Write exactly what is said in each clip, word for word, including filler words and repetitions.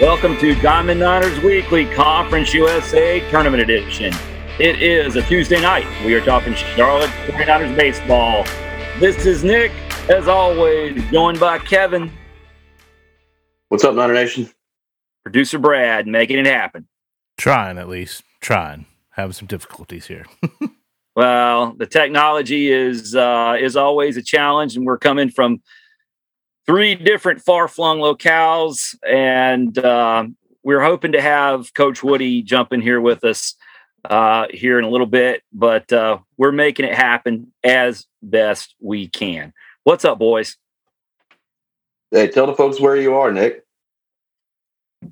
Welcome to Diamond Niners Weekly Conference U S A Tournament Edition. It is a Tuesday night. We are talking Charlotte 49ers baseball. This is Nick, as always, joined by Kevin. What's up, Niner Nation? Producer Brad, making it happen. Trying, at least. Trying. Having some difficulties here. Well, the technology is uh, is always a challenge, and we're coming from three different far-flung locales, and uh, we're hoping to have Coach Woody jump in here with us uh, here in a little bit, but uh, we're making it happen as best we can. What's up, boys? Hey, tell the folks where you are, Nick.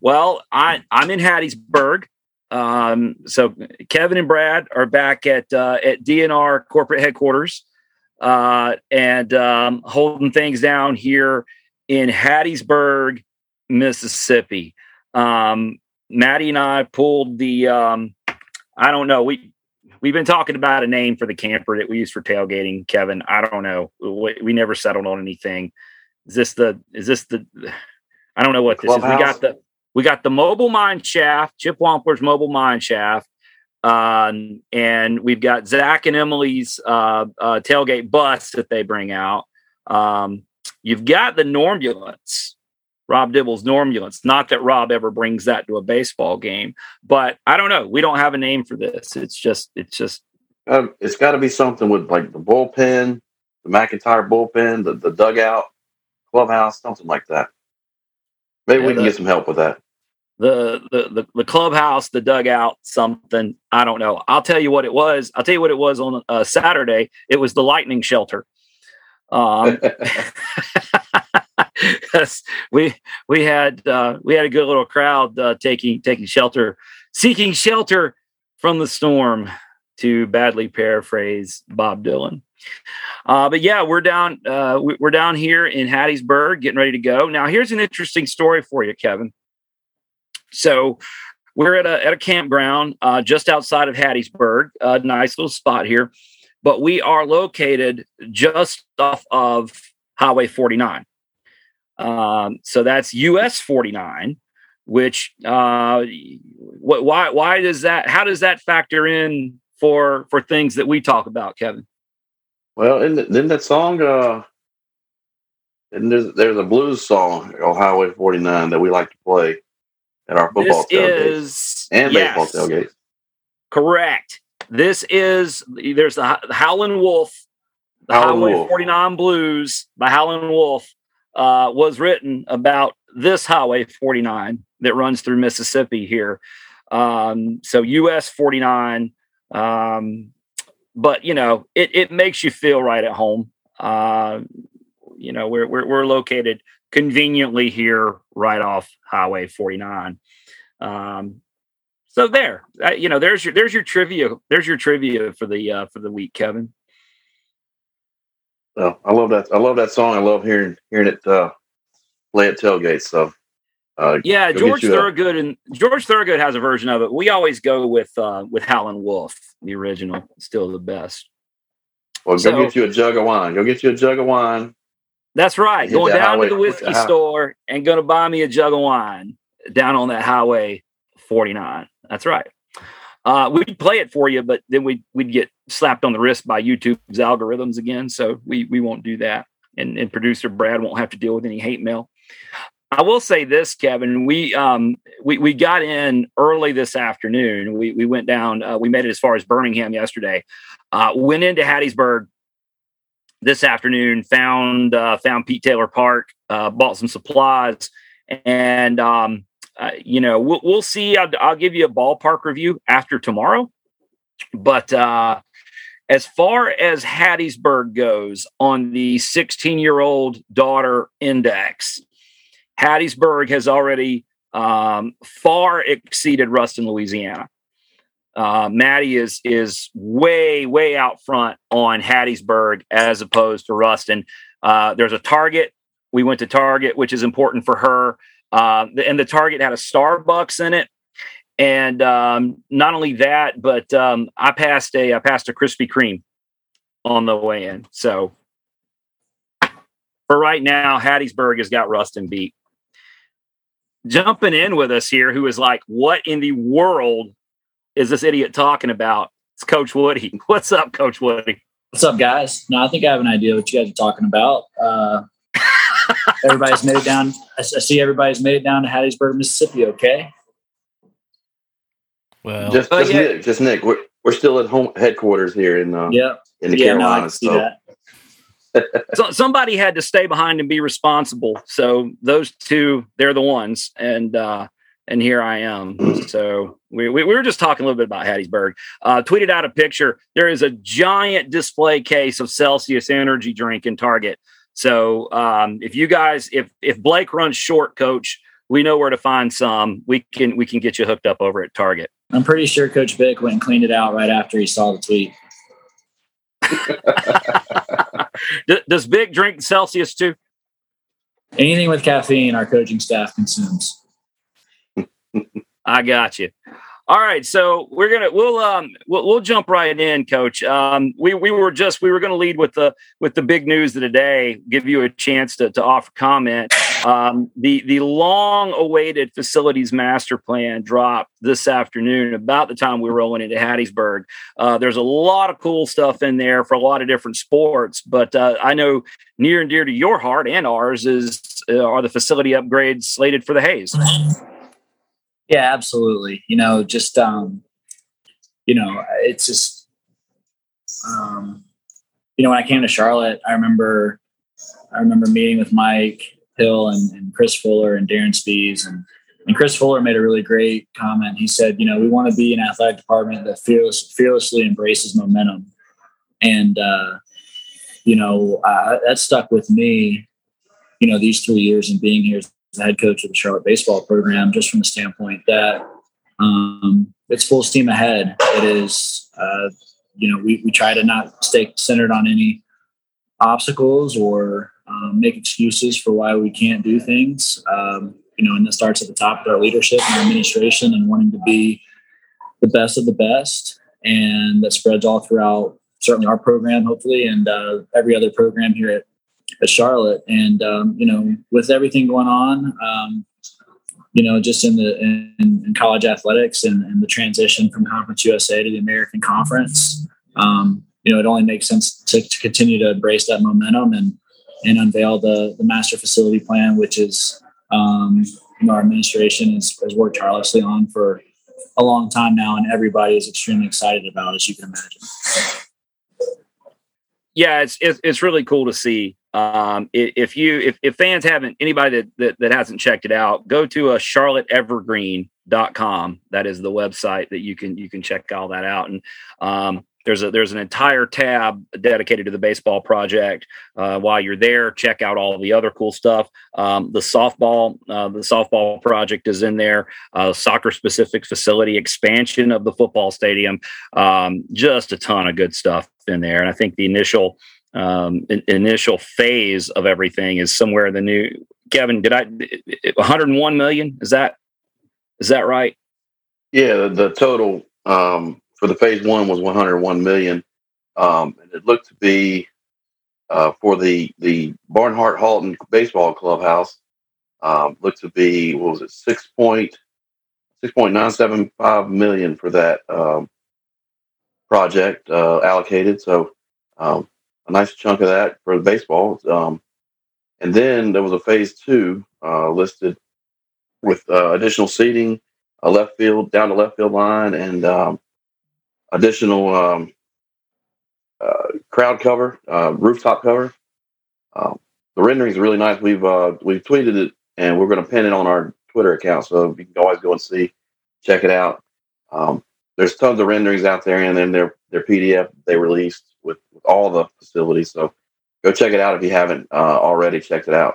Well, I, I'm in Hattiesburg. Um, so Kevin and Brad are back at uh, at D N R corporate headquarters. Uh, and um, holding things down here in Hattiesburg, Mississippi. Um, Maddie and I pulled the, um, I don't know, we, we've been talking about a name for the camper that we use for tailgating, Kevin. I don't know. We, we never settled on anything. Is this the, is this the, I don't know what this Clubhouse. Is. We got the, we got the mobile mine shaft, Chip Wampler's mobile mine shaft. Um, and we've got Zach and Emily's uh, uh, tailgate bus that they bring out. Um, you've got the Normulence, Rob Dibble's Normulence. Not that Rob ever brings that to a baseball game, but I don't know. We don't have a name for this. It's just, it's just, um, it's got to be something with like the bullpen, the McIntyre bullpen, the, the dugout, clubhouse, something like that. Maybe yeah, we can the, get some help with that. The, the the the clubhouse, the dugout, something. I don't know. I'll tell you what it was. I'll tell you what it was on uh, Saturday. It was the lightning shelter. Um, we we had uh, we had a good little crowd uh, taking taking shelter, seeking shelter from the storm, to badly paraphrase Bob Dylan. Uh, but yeah, we're down uh, we're down here in Hattiesburg, getting ready to go. Now here's an interesting story for you, Kevin. So we're at a at a campground uh, just outside of Hattiesburg, a nice little spot here, but we are located just off of Highway forty-nine. Um, so that's U S forty-nine, which uh, what, why why does that? How does that factor in for for things that we talk about, Kevin? Well, isn't, isn't that song? Uh, and there's there's a blues song on Highway forty-nine that we like to play at our football tailgates and yes, baseball tailgates. Correct. This is, there's the Howlin' Wolf, the Howlin' Highway Wolf. forty-nine Blues by Howlin' Wolf uh, was written about this Highway forty-nine that runs through Mississippi here. Um, so U S forty-nine, um, but you know, it, it makes you feel right at home. Uh, you know, we're, we're, we're located conveniently here right off Highway forty-nine. Um, so there, uh, you know, there's your, there's your trivia. There's your trivia for the, uh, for the week, Kevin. Oh, I love that. I love that song. I love hearing, hearing it, uh, play at tailgates. So, uh, yeah, George Thurgood and George Thurgood has a version of it. We always go with, uh, with Howlin' Wolf, the original, still the best. Well, go so, get you a jug of wine. Go get you a jug of wine. That's right. Hit Going that down highway, to the whiskey the store and going to buy me a jug of wine down on that Highway forty-nine. That's right. Uh, we'd play it for you, but then we'd, we'd get slapped on the wrist by YouTube's algorithms again. So we, we won't do that. And, and producer Brad won't have to deal with any hate mail. I will say this, Kevin, we, um, we, we got in early this afternoon. We, we went down, uh, we made it as far as Birmingham yesterday, uh, went into Hattiesburg this afternoon, found uh, found Pete Taylor Park, uh, bought some supplies, and um, uh, you know we'll, we'll see. I'll, I'll give you a ballpark review after tomorrow. But uh, as far as Hattiesburg goes, on the sixteen-year-old daughter index, Hattiesburg has already um, far exceeded Rustin, Louisiana. Uh, Maddie is is way, way out front on Hattiesburg as opposed to Rustin. Uh, there's a Target. We went to Target, which is important for her. Uh, and the Target had a Starbucks in it. And um, not only that, but um, I passed a I passed a Krispy Kreme on the way in. So for right now, Hattiesburg has got Rustin beat. jumping in with us here, who is like, what in the world is this idiot talking about? It's Coach Woody. What's up, Coach Woody? What's up, guys? No, I think I have an idea what you guys are talking about. Uh, everybody's made it down. I see everybody's made it down to Hattiesburg, Mississippi. Okay. Well, just, just, yeah. Nick, just Nick, we're, we're still at home headquarters here in uh, yep. in the yeah, Carolinas. No, I can see so. That. So somebody had to stay behind and be responsible. So those two, they're the ones. And, uh, and here I am. Mm-hmm. So we, we, we were just talking a little bit about Hattiesburg. Uh, tweeted out a picture. There is a giant display case of Celsius energy drink in Target. So um, if you guys, if, if Blake runs short, Coach, we know where to find some. We can, we can get you hooked up over at Target. I'm pretty sure Coach Vic went and cleaned it out right after he saw the tweet. Does Vic drink Celsius too? Anything with caffeine, our coaching staff consumes. I got you. All right, so we're gonna we'll um we'll, we'll jump right in, Coach. Um, we we were just we were gonna lead with the with the big news of the day. Give you a chance to to offer comment. Um, the the long awaited facilities master plan dropped this afternoon, about the time we were rolling into Hattiesburg. Uh, there's a lot of cool stuff in there for a lot of different sports, but uh, I know near and dear to your heart and ours is uh, are the facility upgrades slated for the Hayes. Yeah, absolutely. You know, just, um, you know, it's just, um, you know, when I came to Charlotte, I remember, I remember meeting with Mike Hill and, and Chris Fuller and Darren Spees, and, and Chris Fuller made a really great comment. He said, you know, we want to be an athletic department that fearless, fearlessly embraces momentum. And, uh, you know, uh, that stuck with me, you know, these three years and being here the head coach of the Charlotte baseball program, just from the standpoint that um, it's full steam ahead. It is, uh, you know, we, we try to not stay centered on any obstacles or um, make excuses for why we can't do things. Um, you know, and that starts at the top with our leadership and our administration and wanting to be the best of the best. And that spreads all throughout certainly our program, hopefully, and uh, every other program here at at Charlotte. And, um, you know, with everything going on, um, you know, just in the, in, in college athletics and, and the transition from Conference U S A to the American Conference, um, you know, it only makes sense to, to continue to embrace that momentum and, and unveil the, the master facility plan, which is, um, you know, our administration has, has worked tirelessly on for a long time now. And everybody is extremely excited about, as you can imagine. Yeah, it's, it's, it's really cool to see. Um, if you, if, if fans haven't, anybody that, that, that hasn't checked it out, go to uh, charlotte evergreen dot com. That is the website that you can, you can check all that out. And, um, there's a, there's an entire tab dedicated to the baseball project. Uh, while you're there, check out all the other cool stuff. Um, the softball, uh, the softball project is in there. Uh, soccer specific facility expansion of the football stadium. Um, just a ton of good stuff in there. And I think the initial, um in, initial phase of everything is somewhere in the new Kevin did I one hundred one million, is that is that right? Yeah, the, the total um for the phase one was one hundred one million, um and it looked to be uh for the the Barnhart Halton baseball clubhouse, um looked to be, what was it, six point nine seven five million for that um project uh allocated. So um a nice chunk of that for the baseball. Um, and then there was a phase two uh, listed with uh, additional seating, a left field, down the left field line, and um, additional um, uh, crowd cover, uh, rooftop cover. Um, the rendering's really nice. We've uh, we've tweeted it, and we're going to pin it on our Twitter account, so you can always go and see, check it out. Um, there's tons of renderings out there, and then their their P D F they released with all the facilities. So go check it out if you haven't uh, already checked it out.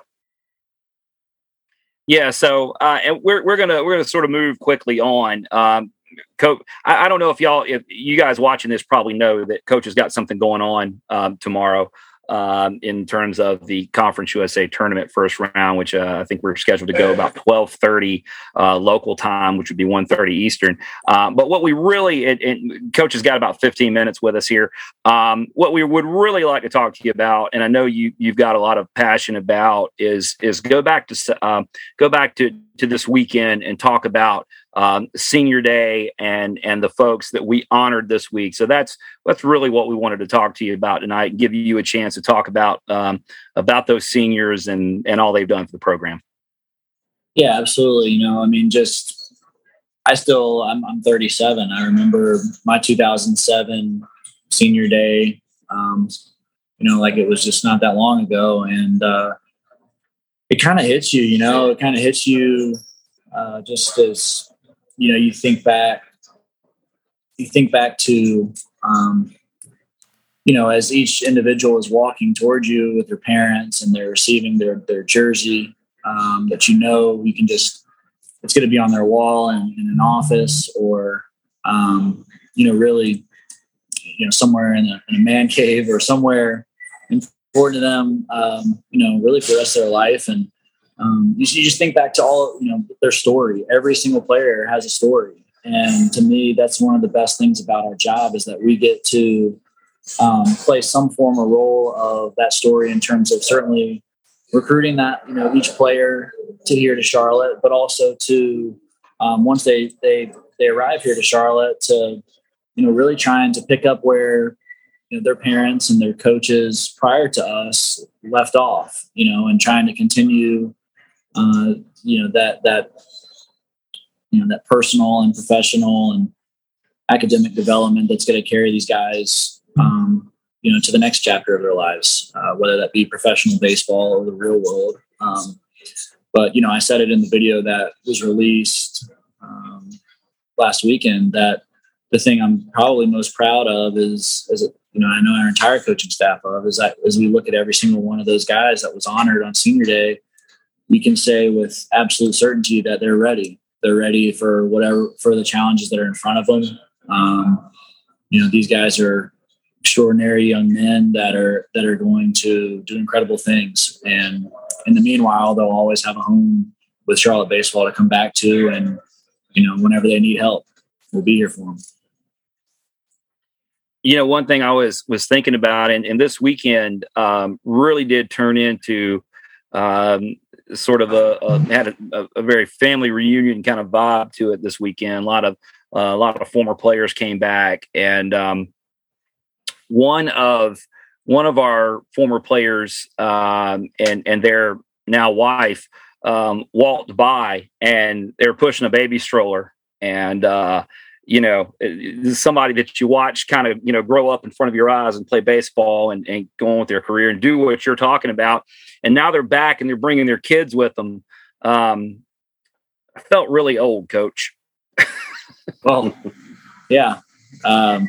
Yeah. So uh, and we're, we're going to, we're going to sort of move quickly on. Um, Coach, I, I don't know if y'all, if you guys watching this probably know that Coach has got something going on um, tomorrow. um, in terms of the Conference U S A tournament first round, which uh, I think we're scheduled to go about twelve thirty uh, local time, which would be one thirty Eastern. Um, but what we really, it, it, Coach has got about fifteen minutes with us here. Um, what we would really like to talk to you about, and I know you, you've got a lot of passion about, is is go back to um, go back to, to this weekend and talk about Um, senior day and and the folks that we honored this week. So that's that's really what we wanted to talk to you about tonight and give you a chance to talk about um, about those seniors and and all they've done for the program. Yeah, absolutely. You know, I mean, just I still I'm, I'm thirty-seven. I remember my two thousand seven senior day. Um, you know, like it was just not that long ago, and uh, it kind of hits you. You know, it kind of hits you uh, just as you know, you think back, you think back to, um, you know, as each individual is walking towards you with their parents and they're receiving their, their jersey, um, that, you know, we can just, it's going to be on their wall in, in an office or, um, you know, really, you know, somewhere in a, in a man cave or somewhere important to them, um, you know, really for the rest of their life. And, Um, you, you just think back to all, you know, their story. Every single player has a story. And to me, that's one of the best things about our job is that we get to um, play some form or role of that story in terms of certainly recruiting that, you know, each player to here to Charlotte, but also to um, once they, they, they arrive here to Charlotte to, you know, really trying to pick up where, you know, their parents and their coaches prior to us left off, you know, and trying to continue Uh, you know, that, that, you know, that personal and professional and academic development that's going to carry these guys, um, you know, to the next chapter of their lives, uh, whether that be professional baseball or the real world. Um, but, you know, I said it in the video that was released um, last weekend that the thing I'm probably most proud of is, is, you know, I know our entire coaching staff of is that as we look at every single one of those guys that was honored on senior day, we can say with absolute certainty that they're ready. They're ready for whatever, for the challenges that are in front of them. Um, you know, these guys are extraordinary young men that are, that are going to do incredible things. And in the meanwhile, they'll always have a home with Charlotte baseball to come back to. And, you know, whenever they need help, we'll be here for them. You know, one thing I was, was thinking about, and, and this weekend um, really did turn into um, sort of a, a had a, a very family reunion kind of vibe to it this weekend. A lot of uh, a lot of former players came back, and um, one of one of our former players um, and and their now wife um, walked by, and they were pushing a baby stroller, and uh, you know, somebody that you watch kind of you know grow up in front of your eyes and play baseball and, and go on with their career and do what you're talking about. And now they're back and they're bringing their kids with them. Um, I felt really old, Coach. Well, yeah. Um,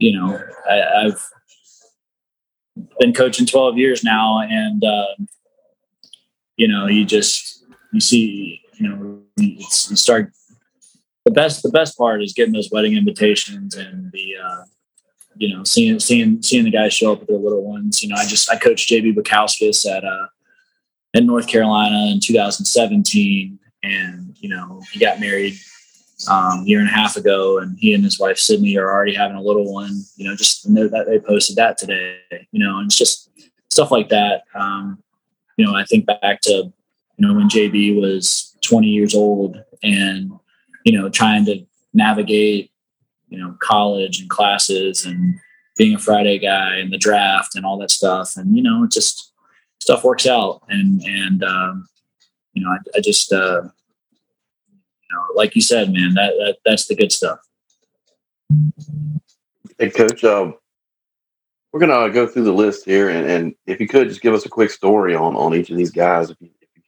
you know, I, I've been coaching twelve years now, and, uh, you know, you just, you see, you know, it's, you start, the best, the best part is getting those wedding invitations and the, uh, you know, seeing, seeing, seeing the guys show up with their little ones. You know, I just, I coached J B Bukowskis at, uh, in North Carolina in two thousand seventeen. And, you know, he got married, um, a year and a half ago, and he and his wife, Sydney, are already having a little one, you know, just know that they posted that today, you know, and it's just stuff like that. Um, you know, I think back to, you know, when J B was twenty years old and, you know, trying to navigate, you know, college and classes and being a Friday guy and the draft and all that stuff. And, you know, it just stuff works out. And, and, um, you know, I, I just, uh, you know, like you said, man, that, that that's the good stuff. Hey, Coach, um, we're going to go through the list here. And, and if you could just give us a quick story on, on each of these guys, if, you, if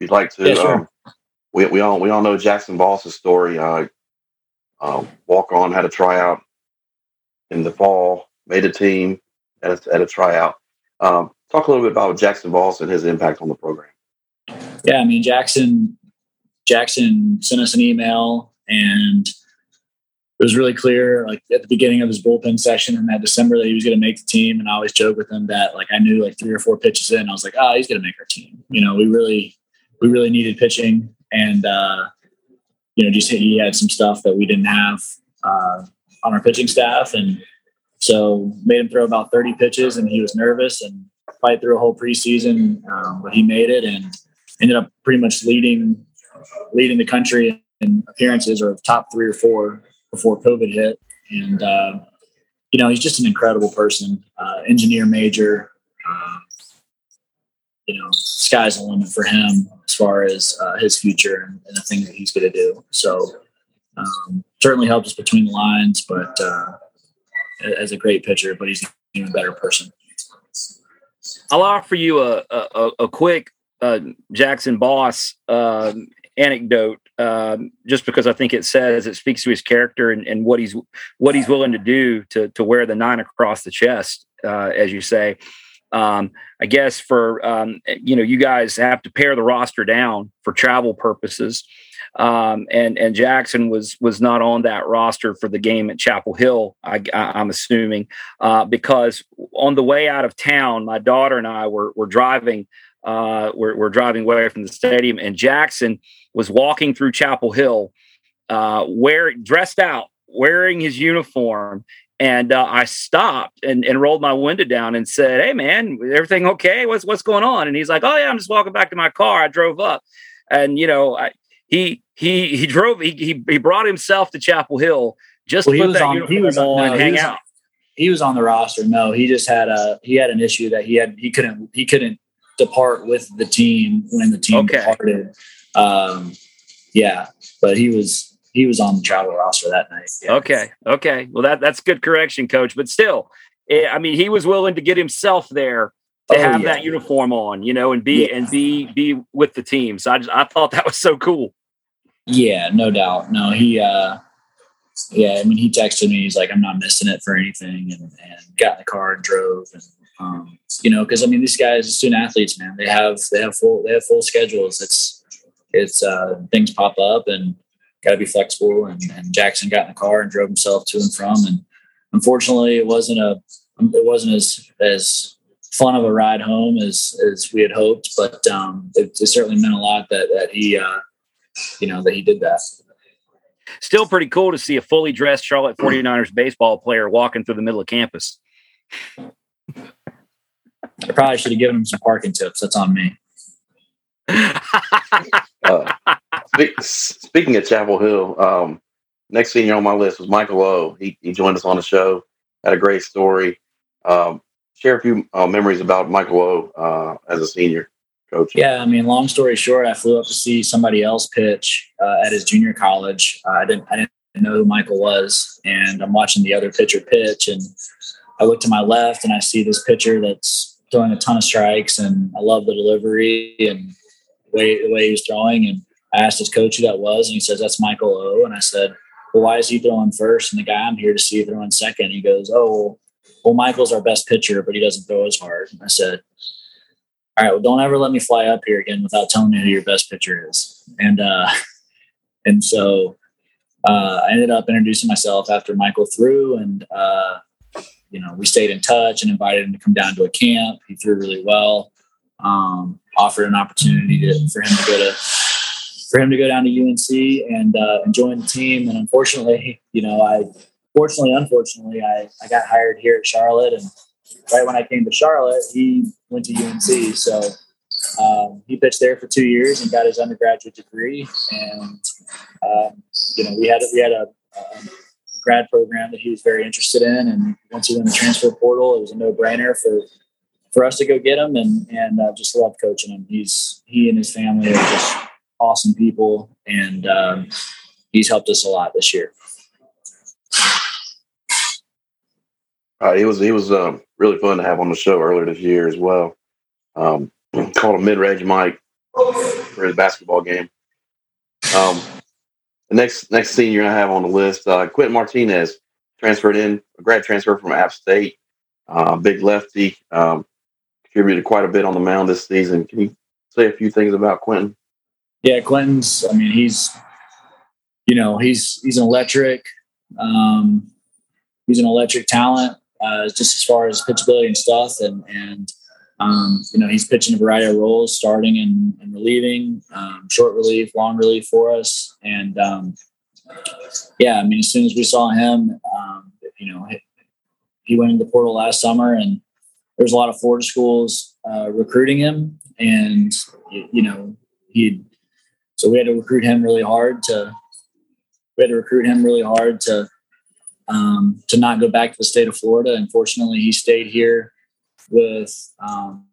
you'd like to. Yeah, sure. um, we, we all, we all know Jackson Boss's story. Uh, Um, walk on, had a tryout in the fall, made a team at a, at a tryout. Um, talk a little bit about Jackson Voss and his impact on the program. Yeah, I mean, Jackson Jackson sent us an email, and it was really clear, like at the beginning of his bullpen session in that December, that he was going to make the team. And I always joke with him that, like, I knew like three or four pitches in, I was like, oh, he's going to make our team. You know, we really, we really needed pitching. And, uh, you know, just he had some stuff that we didn't have uh, on our pitching staff. And so made him throw about thirty pitches, and he was nervous and fight through a whole preseason. Um, but he made it and ended up pretty much leading, leading the country in appearances, or top three or four, before COVID hit. And, uh, you know, he's just an incredible person, uh, engineer major. Uh, you know, sky's the limit for him as far as uh, his future and, and the things that he's going to do. So um, certainly helps us between the lines, but uh, as a great pitcher, but he's an even better person. I'll offer you a, a, a quick uh, Jackson Boss uh, anecdote. Um, just because I think it says, it speaks to his character and, and what he's what he's willing to do to to wear the nine across the chest, uh, as you say. Um, I guess for um, you know, you guys have to pare the roster down for travel purposes, um, and and Jackson was was not on that roster for the game at Chapel Hill. I, I, I'm assuming uh, because on the way out of town, my daughter and I were were driving. Uh, we're, we're driving away from the stadium, and Jackson was walking through Chapel Hill, uh, wear, dressed out, wearing his uniform. And uh, I stopped and, and rolled my window down and said, "Hey, man, everything okay? What's what's going on?" And he's like, "Oh yeah, I'm just walking back to my car. I drove up." And you know, I, he he he drove. He, he he brought himself to Chapel Hill just well, to put that on, uniform he was on, and no, hang he was, out. He was on the roster. No, he just had a he had an issue that he had he couldn't he couldn't. depart with the team when the team okay. departed. Um, yeah, but he was he was on the travel roster that night. Yeah. Okay, okay. Well, that that's good correction, Coach. But still, it, I mean, he was willing to get himself there to oh, have yeah. that uniform on, you know, and be yeah. and be be with the team. So I just I thought that was so cool. Yeah, no doubt. No, he. uh Yeah, I mean, he texted me. He's like, "I'm not missing it for anything," and, and got in the car and drove. And Um, you know, because I mean, these guys are student athletes, man. They have they have full they have full schedules. It's it's uh, things pop up and got to be flexible. And, and Jackson got in the car and drove himself to and from. And unfortunately, it wasn't a it wasn't as as fun of a ride home as as we had hoped. But um, it, it certainly meant a lot that that he uh, you know that he did that. Still pretty cool to see a fully dressed Charlotte forty-niners baseball player walking through the middle of campus. I probably should have given him some parking tips. That's on me. uh, spe- speaking of Chapel Hill, um, next senior on my list was Michael O. He, he joined us on the show. Had a great story. Um, share a few uh, memories about Michael O uh, as a senior coach. Yeah, I mean, long story short, I flew up to see somebody else pitch uh, at his junior college. Uh, I didn't, I didn't know who Michael was, and I'm watching the other pitcher pitch, and I look to my left and I see this pitcher that's throwing a ton of strikes, and I love the delivery and the way, the way he was throwing. And I asked his coach who that was, and he says, "That's Michael O." And I said, "Well, why is he throwing first? And the guy I'm here to see throwing second." He goes, "Oh, well, Michael's our best pitcher, but he doesn't throw as hard." And I said, "All right, well, don't ever let me fly up here again without telling me who your best pitcher is." And, uh, and so, uh, I ended up introducing myself after Michael threw, and, uh, you know, we stayed in touch and invited him to come down to a camp. He threw really well. Um, offered an opportunity to, for him to go to for him to go down to U N C and uh, and join the team. And unfortunately, you know, I fortunately, unfortunately, I, I got hired here at Charlotte. And right when I came to Charlotte, he went to U N C. So um, he pitched there for two years and got his undergraduate degree. And um, you know, we had we had a. a grad program that he was very interested in, and once he went in the transfer portal, it was a no-brainer for for us to go get him, and and uh, just love coaching him. He's he and his family are just awesome people, and um, he's helped us a lot this year. Uh, he was he was um, really fun to have on the show earlier this year as well. Um, called a mid-range mic for his basketball game. Um. The next next senior I have on the list, uh, Quentin Martinez, transferred in, a grad transfer from App State, uh, big lefty, um, contributed quite a bit on the mound this season. Can you say a few things about Quentin? Yeah, Quentin's, I mean, he's, you know, he's he's an electric, Um, he's an electric talent, uh, just as far as pitchability and stuff. And, and, um, you know, he's pitching a variety of roles, starting and, and relieving, um, short relief, long relief for us. And, um, yeah, I mean, as soon as we saw him, um, you know, he went into the portal last summer, and there's a lot of Florida schools uh, recruiting him. And, you know, he, so we had to recruit him really hard to, we had to recruit him really hard to, um, to not go back to the state of Florida. And fortunately, he stayed here with, um,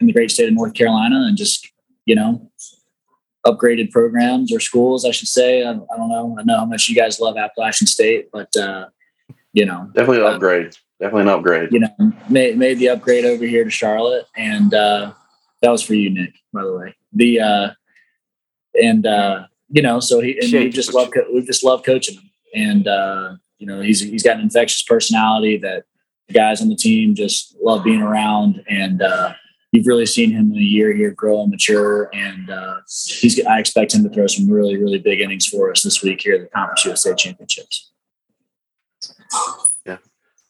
in the great state of North Carolina, and just, you know, upgraded programs or schools, I should say. I, I don't know. I know how much you guys love Appalachian State, but, uh, you know, definitely an upgrade, um, definitely an upgrade, you know, made, made the upgrade over here to Charlotte. And, uh, that was for you, Nick, by the way, the, uh, and, uh, you know, so he, and we just love, co- we just love coaching him. And, uh, you know, he's, he's got an infectious personality that the guys on the team just love being around. And, uh, you've really seen him in a year here grow and mature, and uh, he's. I expect him to throw some really, really big innings for us this week here at the Conference U S A Championships. Yeah,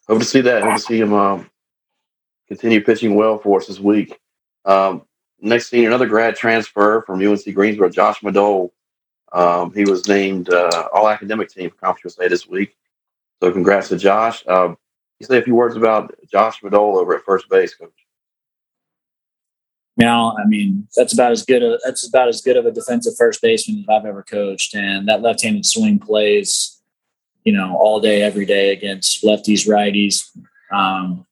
hope to see that. Hope to see him um, continue pitching well for us this week. Um, next thing, another grad transfer from U N C Greensboro, Josh Madol. Um, he was named uh, All-Academic Team for Conference U S A this week. So, congrats to Josh. Um, you say a few words about Josh Madol over at first base, Coach. Now, I mean, that's about as good. A, that's about as good of a defensive first baseman that I've ever coached, and that left-handed swing plays, you know, all day, every day against lefties, righties. Um,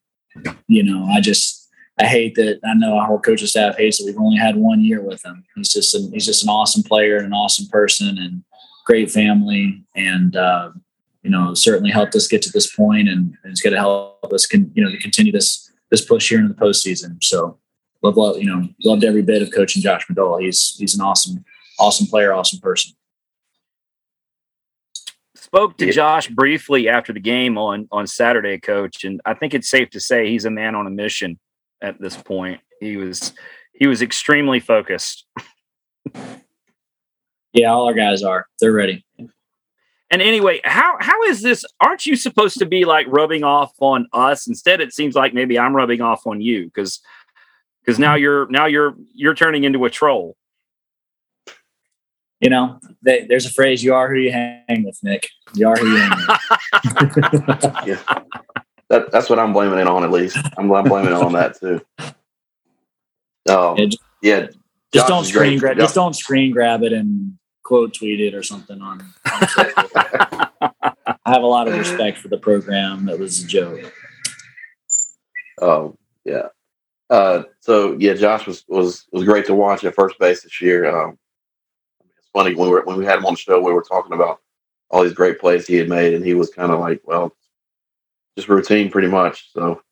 you know, I just, I hate that. I know our whole coaching staff hates that we've only had one year with him. He's just, an, he's just an awesome player and an awesome person, and great family, and uh, you know, certainly helped us get to this point, and, and it's going to help us, con- you know, to continue this this push here into the postseason. So. Love, love, you know, loved every bit of coaching Josh Madol. He's he's an awesome, awesome player, awesome person. Spoke to yeah. Josh briefly after the game on on Saturday, Coach, and I think it's safe to say he's a man on a mission at this point. He was he was extremely focused. Yeah, all our guys are. They're ready. And anyway, how how is this? Aren't you supposed to be like rubbing off on us? Instead, it seems like maybe I'm rubbing off on you because. Because now you're now you're you're turning into a troll. You know, they, there's a phrase: "You are who you hang with." Nick, you are who you hang with. Yeah, that, that's what I'm blaming it on. At least I'm, I'm blaming it on that too. Um, yeah, just, yeah, just don't screen grab. Just don't screen grab it and quote tweet it or something on. on I have a lot of respect for the program. That was a joke. Oh yeah. Uh, so yeah, Josh was, was, was great to watch at first base this year. Um, it's funny when we were, when we had him on the show, we were talking about all these great plays he had made, and he was kind of like, well, just routine pretty much. So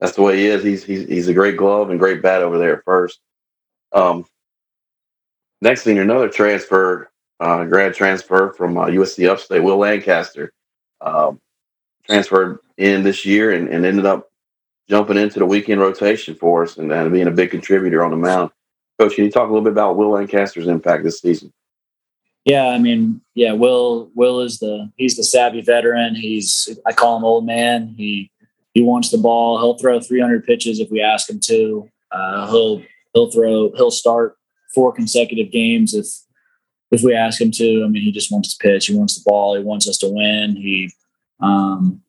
that's the way he is. He's, he's, he's a great glove and great bat over there at first. Um, next thing, another transfer, uh, grad transfer from uh, U S C Upstate, Will Lancaster, um, transferred in this year and, and ended up jumping into the weekend rotation for us and uh, being a big contributor on the mound. Coach, can you talk a little bit about Will Lancaster's impact this season? Yeah, I mean, yeah, Will Will is the he's the savvy veteran. He's I call him old man. He he wants the ball. He'll throw three hundred pitches if we ask him to. Uh, he'll he'll throw he'll start four consecutive games if if we ask him to. I mean, he just wants to pitch. He wants the ball. He wants us to win. He um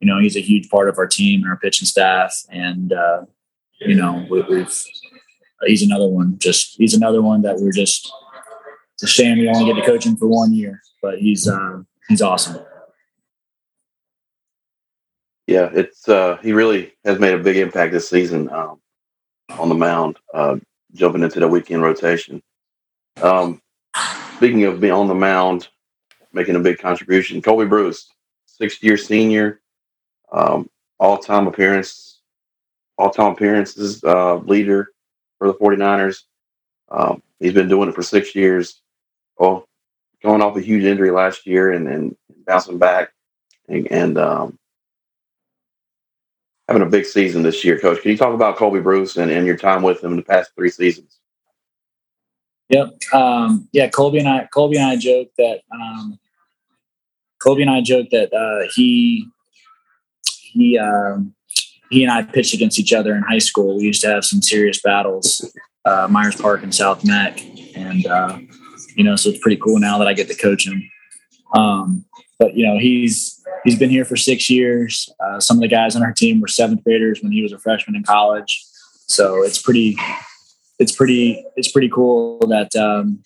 You know, he's a huge part of our team and our pitching staff. And, uh, you know, we, we've, he's another one, just, he's another one that we're just, it's a shame we only get to coach him for one year, but he's, uh, he's awesome. Yeah. It's, uh, he really has made a big impact this season, um, on the mound, uh, jumping into the weekend rotation. Um, speaking of being on the mound, making a big contribution, Colby Bruce, sixth year senior, Um, all-time appearance, all-time appearances, uh, leader for the forty-niners. Um, he's been doing it for six years. Well, going off a huge injury last year and, and bouncing back and, and um, having a big season this year. Coach, can you talk about Colby Bruce and, and your time with him in the past three seasons? Yep. Um, yeah, Colby and I, Colby and I joke that um, Colby and I joked that uh, he he um, he and I pitched against each other in high school. We used to have some serious battles, uh, Myers Park and South Mac, and uh, you know, so it's pretty cool now that I get to coach him. Um, but you know, he's he's been here for six years. Uh, some of the guys on our team were seventh graders when he was a freshman in college, so it's pretty it's pretty it's pretty cool that um,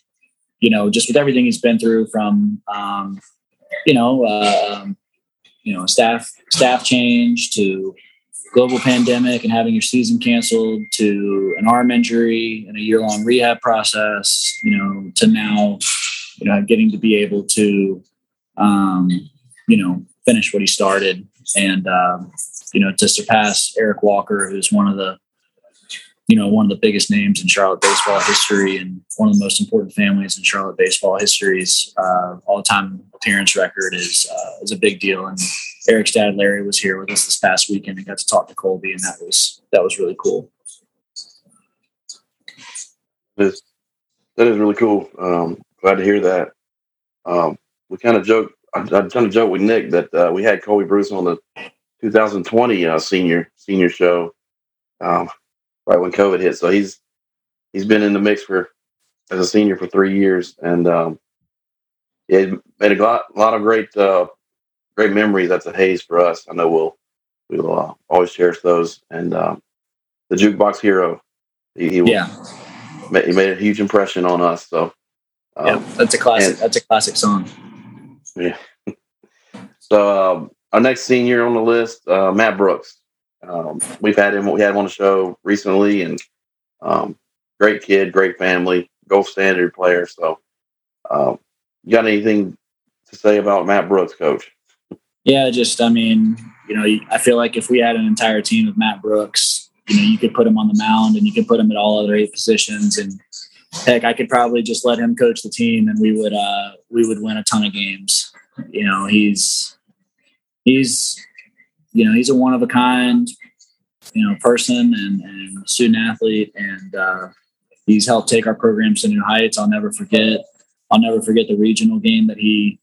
you know, just with everything he's been through from um, you know uh, you know staff staff change to global pandemic and having your season canceled to an arm injury and a year long rehab process, you know, to now, you know, getting to be able to, um, you know, finish what he started and, um, you know, to surpass Eric Walker, who's one of the, you know, one of the biggest names in Charlotte baseball history and one of the most important families in Charlotte baseball history's uh, all time appearance record is, uh, is a big deal. And Eric's dad, Larry, was here with us this past weekend and got to talk to Colby, and that was that was really cool. That is, that is really cool. Um, glad to hear that. Um, we kind of joke. I, I kind of joke with Nick that uh, we had Colby Bruce on the two thousand twenty uh, senior senior show um, right when COVID hit. So he's he's been in the mix for as a senior for three years, and um, it made a lot, lot of great. Uh, Great memories. That's a haze for us. I know we'll we'll uh, always cherish those. And um, the jukebox hero, he, he yeah, made, he made a huge impression on us. So um, yeah, that's a classic. And, that's a classic song. Yeah. So um, our next senior on the list, uh, Matt Brooks. Um, we've had him. We had him on the show recently, and um, great kid, great family, gold standard player. So um, you got anything to say about Matt Brooks, Coach? Yeah, just, I mean, you know, I feel like if we had an entire team of Matt Brooks, you know, you could put him on the mound and you could put him at all other eight positions. And heck, I could probably just let him coach the team and we would, uh, we would win a ton of games. You know, he's, he's, you know, he's a one of a kind, you know, person and, and student athlete. And uh, he's helped take our programs to new heights. I'll never forget. I'll never forget the regional game that he,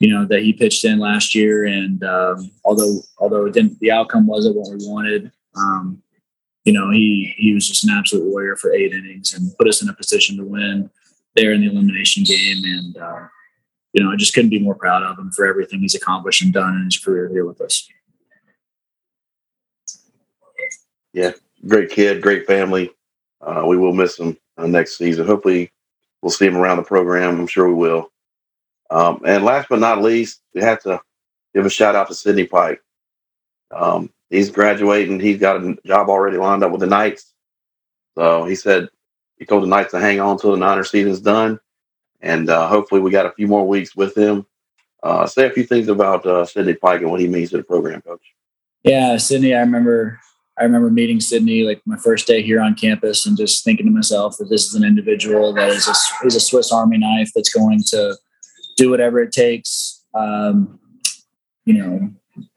you know, that he pitched in last year. And um, although, although it didn't, the outcome wasn't what we wanted, um, you know, he, he was just an absolute warrior for eight innings and put us in a position to win there in the elimination game. And, uh, you know, I just couldn't be more proud of him for everything he's accomplished and done in his career here with us. Yeah. Great kid, great family. Uh, we will miss him uh, next season. Hopefully we'll see him around the program. I'm sure we will. Um, and last but not least, we have to give a shout out to Sydney Pike. Um, he's graduating. He's got a job already lined up with the Knights. So he said he told the Knights to hang on until the Niners season's done. And uh, hopefully we got a few more weeks with him. Uh, say a few things about uh, Sydney Pike and what he means to the program, Coach. Yeah, Sydney, I remember I remember meeting Sydney like my first day here on campus and just thinking to myself that this is an individual that is a, is a Swiss Army knife that's going to do whatever it takes, um, you know,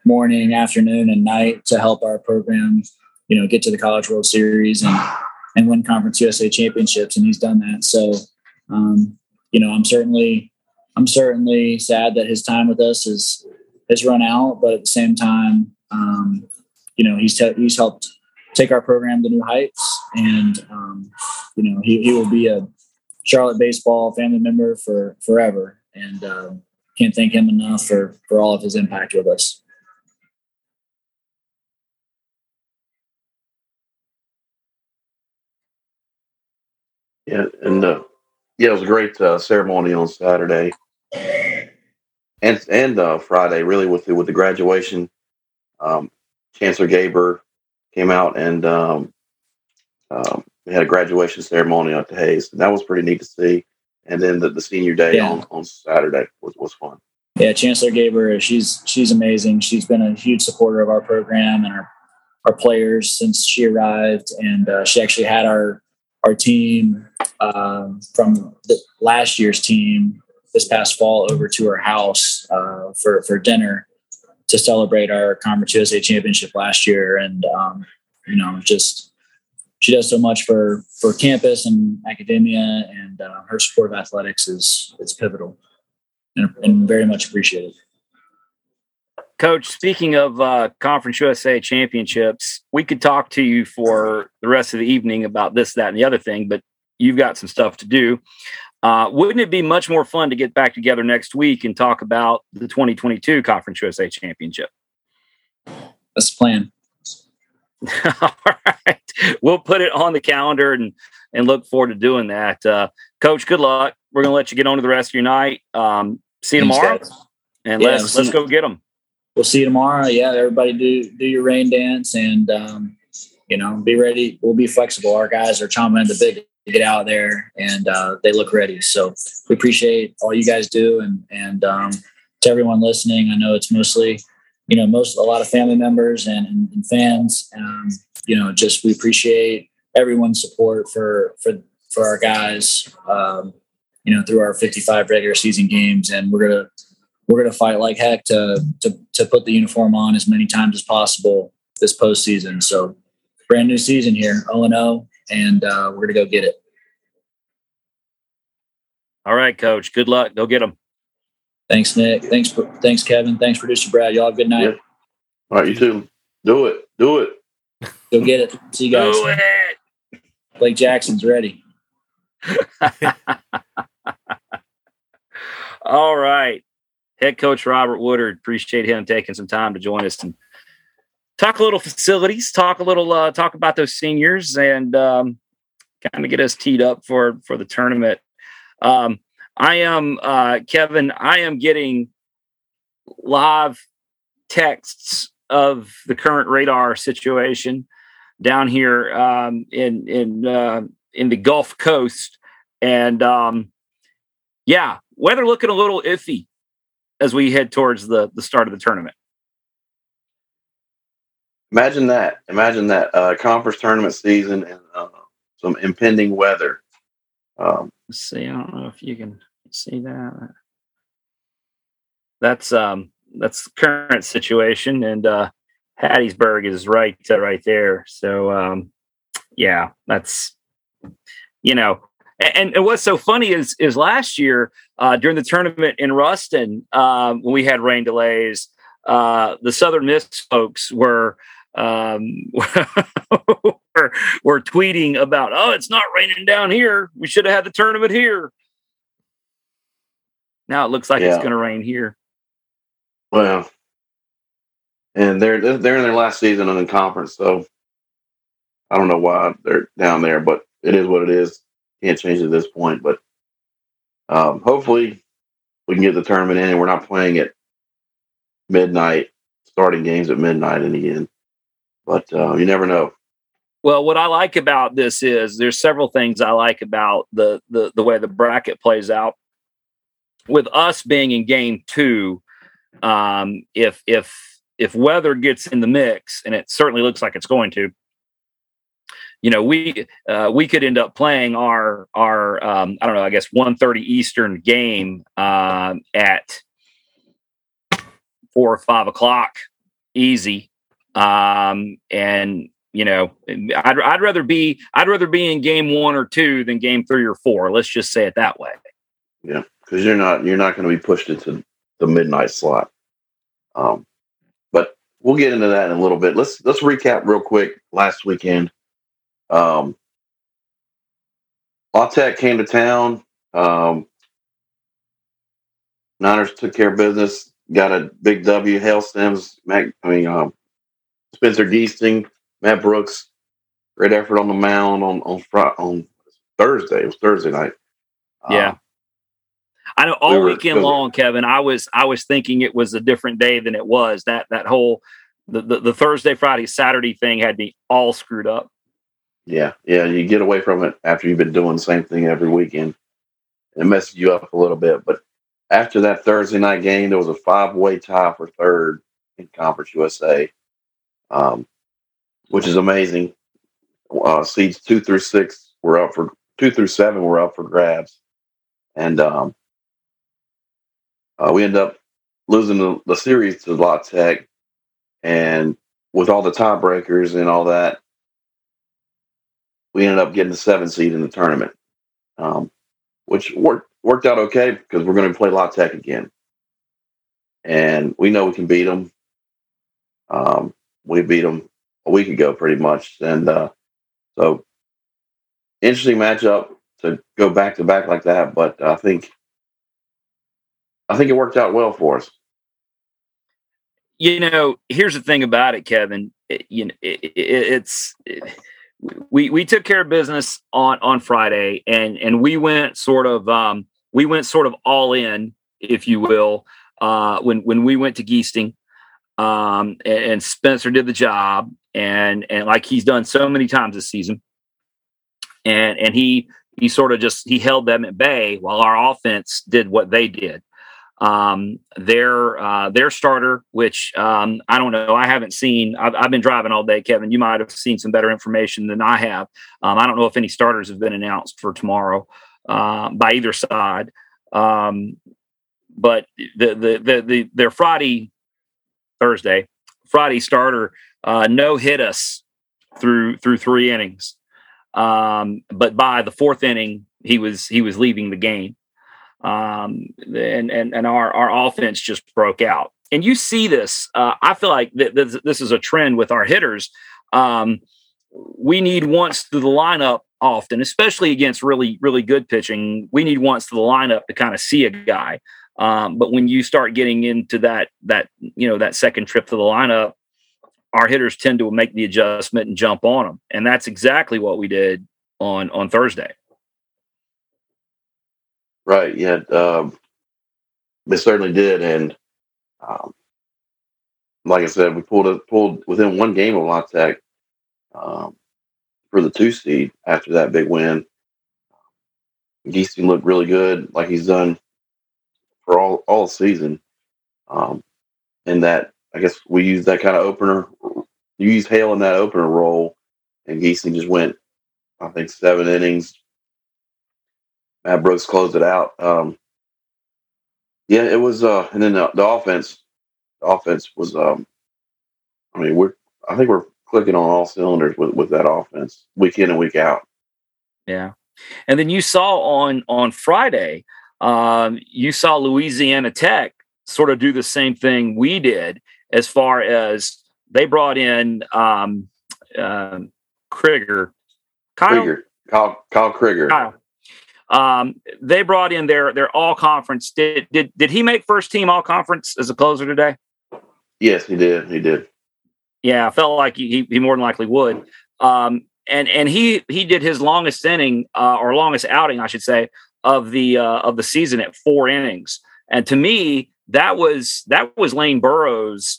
morning, afternoon, and night to help our program, you know, get to the College World Series and, and win Conference U S A championships. And he's done that. So, um, you know, I'm certainly, I'm certainly sad that his time with us is, has run out, but at the same time, um, you know, he's, te- he's helped take our program to new heights and, um, you know, he, he will be a Charlotte baseball family member for forever. And uh, can't thank him enough for, for all of his impact with us. Yeah, and uh, yeah, it was a great uh, ceremony on Saturday and and uh, Friday, really with the, with the graduation. Um, Chancellor Gaber came out and um, um, we had a graduation ceremony at the Hayes, and that was pretty neat to see. And then the, the senior day yeah. on, on Saturday was, was fun. Yeah, Chancellor Gaber, she's she's amazing. She's been a huge supporter of our program and our, our players since she arrived. And uh, she actually had our our team uh, from the last year's team this past fall over to her house uh, for, for dinner to celebrate our Conference U S A championship last year. And, um, you know, just... she does so much for, for campus and academia, and uh, her support of athletics is, is pivotal and, and very much appreciated. Coach, speaking of uh, Conference U S A championships, we could talk to you for the rest of the evening about this, that, and the other thing, but you've got some stuff to do. Uh, wouldn't it be much more fun to get back together next week and talk about the twenty twenty-two Conference U S A championship? That's the plan. All right. We'll put it on the calendar and, and look forward to doing that. Uh, Coach, good luck. We're going to let you get on to the rest of your night. Um, see you Thanks, tomorrow. Guys. And yeah, let's, let's go get them. We'll see you tomorrow. Yeah, everybody do do your rain dance and, um, you know, be ready. We'll be flexible. Our guys are chomping at the bit to get out there, and uh, they look ready. So we appreciate all you guys do. And, and um, to everyone listening, I know it's mostly – you know, most, a lot of family members and, and, and fans, um, you know, just, we appreciate everyone's support for, for, for our guys, um, you know, through our fifty-five regular season games. And we're going to, we're going to fight like heck to, to, to put the uniform on as many times as possible this postseason. So brand new season here, oh and oh, and uh, we're going to go get it. All right, Coach. Good luck. Go get them. Thanks, Nick. Thanks, thanks, Kevin. Thanks, Producer Brad. Y'all have a good night. Yep. All right, you too. Do it. Do it. Go get it. See you guys. Do it. Blake Jackson's ready. All right. Head coach Robert Woodard. Appreciate him taking some time to join us and talk a little facilities, talk a little, uh, talk about those seniors, and um, kind of get us teed up for, for the tournament. Um, I am, uh, Kevin, I am getting live texts of the current radar situation down here um, in in uh, in the Gulf Coast. And, um, yeah, weather looking a little iffy as we head towards the, the start of the tournament. Imagine that. Imagine that. Uh, conference tournament season and uh, some impending weather. Um, Let's see. I don't know if you can see that. That's um, that's the current situation, and uh, Hattiesburg is right uh, right there. So um, yeah, that's you know. And, and what's so funny is is last year uh, during the tournament in Rustin, um, when we had rain delays, uh, the Southern Miss folks were. Um, we're, we're tweeting about, oh, it's not raining down here. We should have had the tournament here. Now it looks like yeah. it's going to rain here. Well, and they're they're in their last season in the conference, so I don't know why they're down there, but it is what it is. Can't change at this point. But um, hopefully we can get the tournament in, and we're not playing at midnight, starting games at midnight in the end. But uh, you never know. Well, what I like about this is there's several things I like about the, the the way the bracket plays out. With us being in game two, um, if if if weather gets in the mix, and it certainly looks like it's going to, you know, we uh, we could end up playing our our um, I don't know, I guess one thirty Eastern game uh, at four or five o'clock, easy. Um, and you know, I'd, I'd rather be, I'd rather be in game one or two than game three or four. Let's just say it that way. Yeah. Cause you're not, you're not going to be pushed into the midnight slot. Um, but we'll get into that in a little bit. Let's, let's recap real quick last weekend. Um, La Tech came to town. Um, Niners took care of business, got a big W. Hale Sims, Mac, I mean, um, Spencer Geesting, Matt Brooks, great effort on the mound on on, Friday, on Thursday. It was Thursday night. Yeah, um, I know. All we were, weekend long, Kevin, I was I was thinking it was a different day than it was. That that whole the, the, the Thursday, Friday, Saturday thing had me all screwed up. Yeah, yeah. You get away from it after you've been doing the same thing every weekend, and it messes you up a little bit. But after that Thursday night game, there was a five way tie for third in Conference U S A. Um, which is amazing. Uh, seeds two through six were up for two through seven were up for grabs, and um, uh, we end up losing the, the series to La Tech, and with all the tiebreakers and all that, we ended up getting the seven seed in the tournament, um, which worked worked out okay because we're going to play La Tech again, and we know we can beat them. Um, we beat them a week ago, pretty much. And uh, so interesting matchup to go back to back like that. But I think, I think it worked out well for us. You know, here's the thing about it, Kevin. It, you know, it, it, it's it, we we took care of business on, on Friday, and and we went sort of um, we went sort of all in, if you will, uh, when when we went to Geesting, um, and, and Spencer did the job, and and like he's done so many times this season, and and he he sort of just he held them at bay while our offense did what they did. Um, their, uh, their starter, which, um, I don't know. I haven't seen, I've, I've been driving all day, Kevin. You might've seen some better information than I have. Um, I don't know if any starters have been announced for tomorrow, uh, by either side. Um, but the, the, the, the their Friday, Thursday, Friday starter, uh, no hit us through, through three innings. Um, but by the fourth inning, he was, he was leaving the game. Um, and, and, and our, our offense just broke out, and you see this, uh, I feel like th- th- this is a trend with our hitters. Um, we need once through the lineup often, especially against really, really good pitching. We need once through the lineup to kind of see a guy. Um, but when you start getting into that, that, you know, that second trip to the lineup, our hitters tend to make the adjustment and jump on them. And that's exactly what we did on, on Thursday. Right. Yeah. Um, they certainly did. And um, like I said, we pulled a, pulled within one game of La Tech um, for the two seed after that big win. Geesting looked really good, like he's done for all, all season. Um, and that, I guess we used that kind of opener. You used Hale in that opener role, and Geesting just went, I think, seven innings. Matt Brooks closed it out. Um, yeah, it was, uh, and then the, the offense, the offense was. Um, I mean, we're. I think we're clicking on all cylinders with, with that offense, week in and week out. Yeah, and then you saw on on Friday, um, you saw Louisiana Tech sort of do the same thing we did, as far as they brought in um, uh, Kriger, Kyle, Kriger. Kyle, Kyle Kriger. Kyle. Um, they brought in their, their all conference. Did, did, did he make first team all conference as a closer today? Yes, he did. He did. Yeah. I felt like he, he more than likely would. Um, and, and he, he did his longest inning, uh, or longest outing, I should say, of the, uh, of the season at four innings. And to me, that was, that was Lane Burroughs.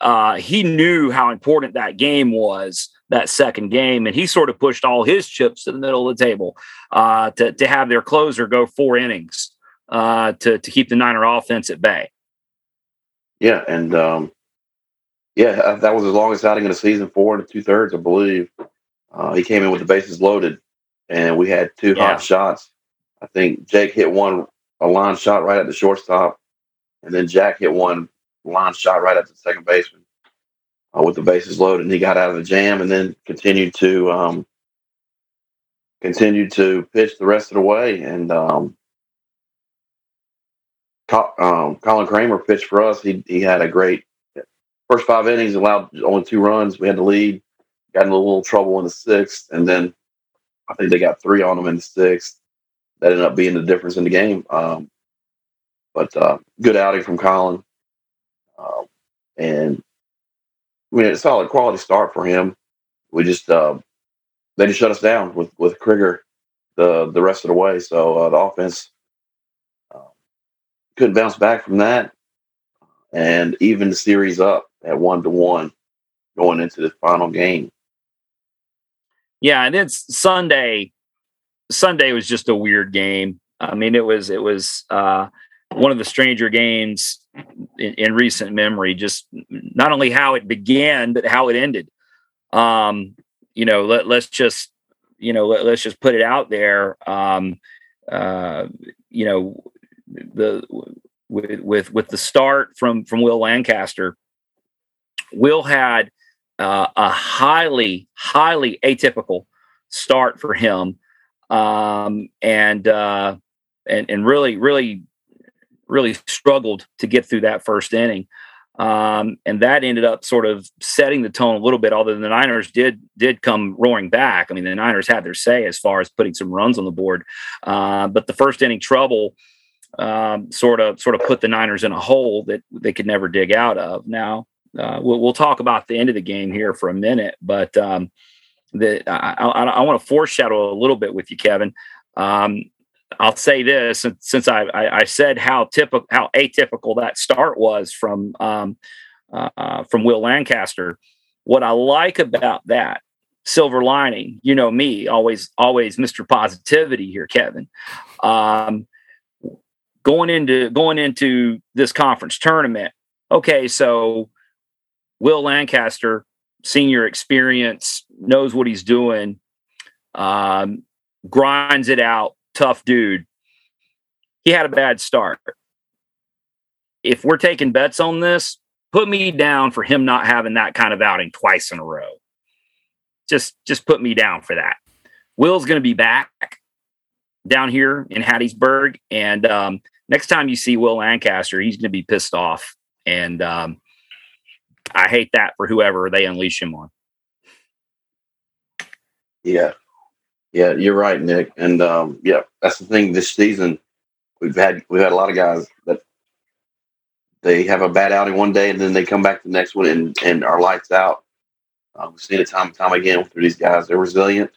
Uh, he knew how important that game was, that second game, and he sort of pushed all his chips to the middle of the table uh, to, to have their closer go four innings uh, to, to keep the Niner offense at bay. Yeah, and um, yeah, that was his longest outing in the season, four and two-thirds, I believe. Uh, he came in with the bases loaded, and we had two yeah. hot shots. I think Jake hit one, a line shot right at the shortstop, and then Jack hit one line shot right at the second baseman. Uh, with the bases loaded, and he got out of the jam, and then continued to um, continued to pitch the rest of the way. And um, Col- um, Colin Kramer pitched for us. He he had a great first five innings, allowed only two runs. We had the lead, got in a little trouble in the sixth, and then I think they got three on him in the sixth. That ended up being the difference in the game. Um, but uh, good outing from Colin, uh, and. I mean, it's a solid quality start for him. We just uh, they just shut us down with with Kriger the the rest of the way. So uh, the offense uh, couldn't bounce back from that, and even the series up at one to one going into the final game. Yeah, and then Sunday. Sunday was just a weird game. I mean, it was it was uh, one of the stranger games In, in recent memory, just not only how it began, but how it ended. Um, you know, let, let's just, you know, let, let's just put it out there. Um, uh, you know, the, with, with, with the start from, from Will Lancaster, Will had uh, a highly, highly atypical start for him. Um, and, uh, and, and really, really, really struggled to get through that first inning. Um, and that ended up sort of setting the tone a little bit, although the Niners did did come roaring back. I mean, the Niners had their say as far as putting some runs on the board. Uh, but the first inning trouble um, sort of sort of put the Niners in a hole that they could never dig out of. Now, uh, we'll, we'll talk about the end of the game here for a minute, but um, the, I, I, I want to foreshadow a little bit with you, Kevin. Um, I'll say this, since I, I said how typical, how atypical that start was from um, uh, from Will Lancaster. What I like about that silver lining, you know me, always always Mister Positivity here, Kevin. Um, going into going into this conference tournament. Okay, so Will Lancaster, senior experience, knows what he's doing, um, grinds it out. Tough dude. He had a bad start. If we're taking bets on this, put me down for him not having that kind of outing twice in a row. Just, just put me down for that. Will's going to be back down here in Hattiesburg, and um, next time you see Will Lancaster, he's going to be pissed off, and um, I hate that for whoever they unleash him on. Yeah. Yeah, you're right, Nick. And, um, yeah, that's the thing this season. We've had we've had a lot of guys that they have a bad outing one day and then they come back the next one and, and are lights out. Uh, we've seen it time and time again through these guys. They're resilient.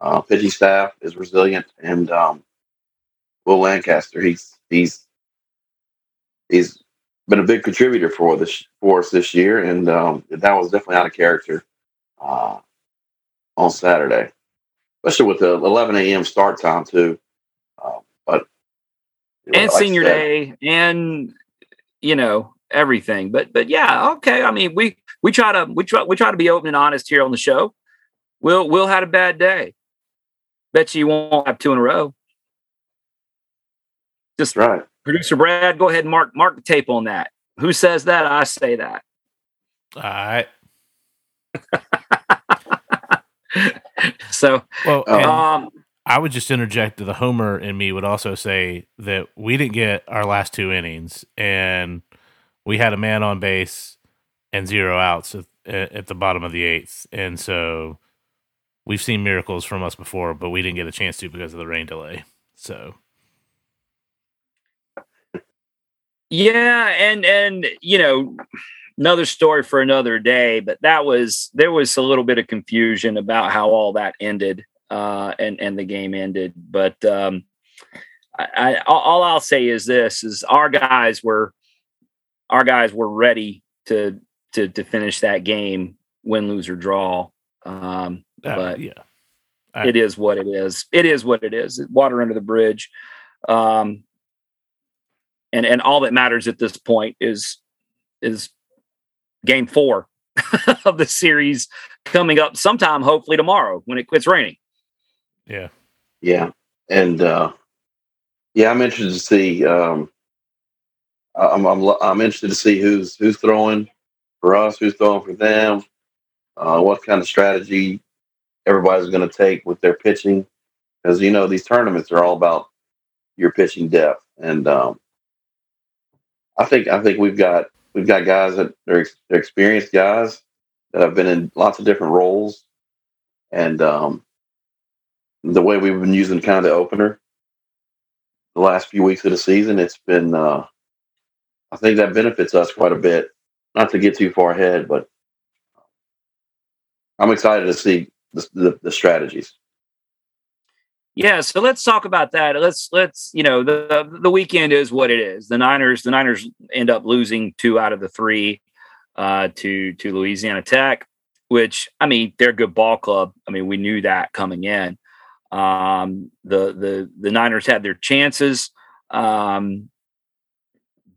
Uh, pitching staff is resilient. And um, Will Lancaster, he's he's he's been a big contributor for, this, for us this year. And um, that was definitely out of character uh, on Saturday. Especially with the eleven a.m. start time, too. Uh, but you know, and like senior day and, you know, everything. But, but yeah, okay. I mean, we, we try to we try, we try to be open and honest here on the show. Will, Will had a bad day. Bet you won't have two in a row. Just right. Producer Brad, go ahead and mark, mark the tape on that. Who says that? I say that. All right. So, well, um, I would just interject that the homer in me would also say that we didn't get our last two innings, and we had a man on base and zero outs at, at the bottom of the eighth. And so, we've seen miracles from us before, but we didn't get a chance to because of the rain delay. So, yeah, and and you know. Another story for another day, but that was, there was a little bit of confusion about how all that ended uh, and, and the game ended. But um, I, I, all I'll say is this is our guys were, our guys were ready to, to, to finish that game, win, lose or draw. Um, uh, but yeah, I, it is what it is. It is what it is. Water under the bridge. Um, and, and all that matters at this point is, is, game four of the series coming up sometime, hopefully tomorrow when it quits raining. Yeah. Yeah. And, uh, yeah, I'm interested to see, um, I'm, I'm, I'm interested to see who's, who's throwing for us, who's throwing for them, uh, what kind of strategy everybody's going to take with their pitching. Cause you know, these tournaments are all about your pitching depth. And, um, I think, I think we've got, We've got guys that are they're experienced guys that have been in lots of different roles, and um, the way we've been using kind of the opener the last few weeks of the season, it's been uh, I think that benefits us quite a bit. Not to get too far ahead, but I'm excited to see the, the, the strategies. Yeah, so let's talk about that. Let's let's you know the the weekend is what it is. The Niners the Niners end up losing two out of the three uh, to to Louisiana Tech, which I mean they're a good ball club. I mean we knew that coming in. Um, the the the Niners had their chances, um,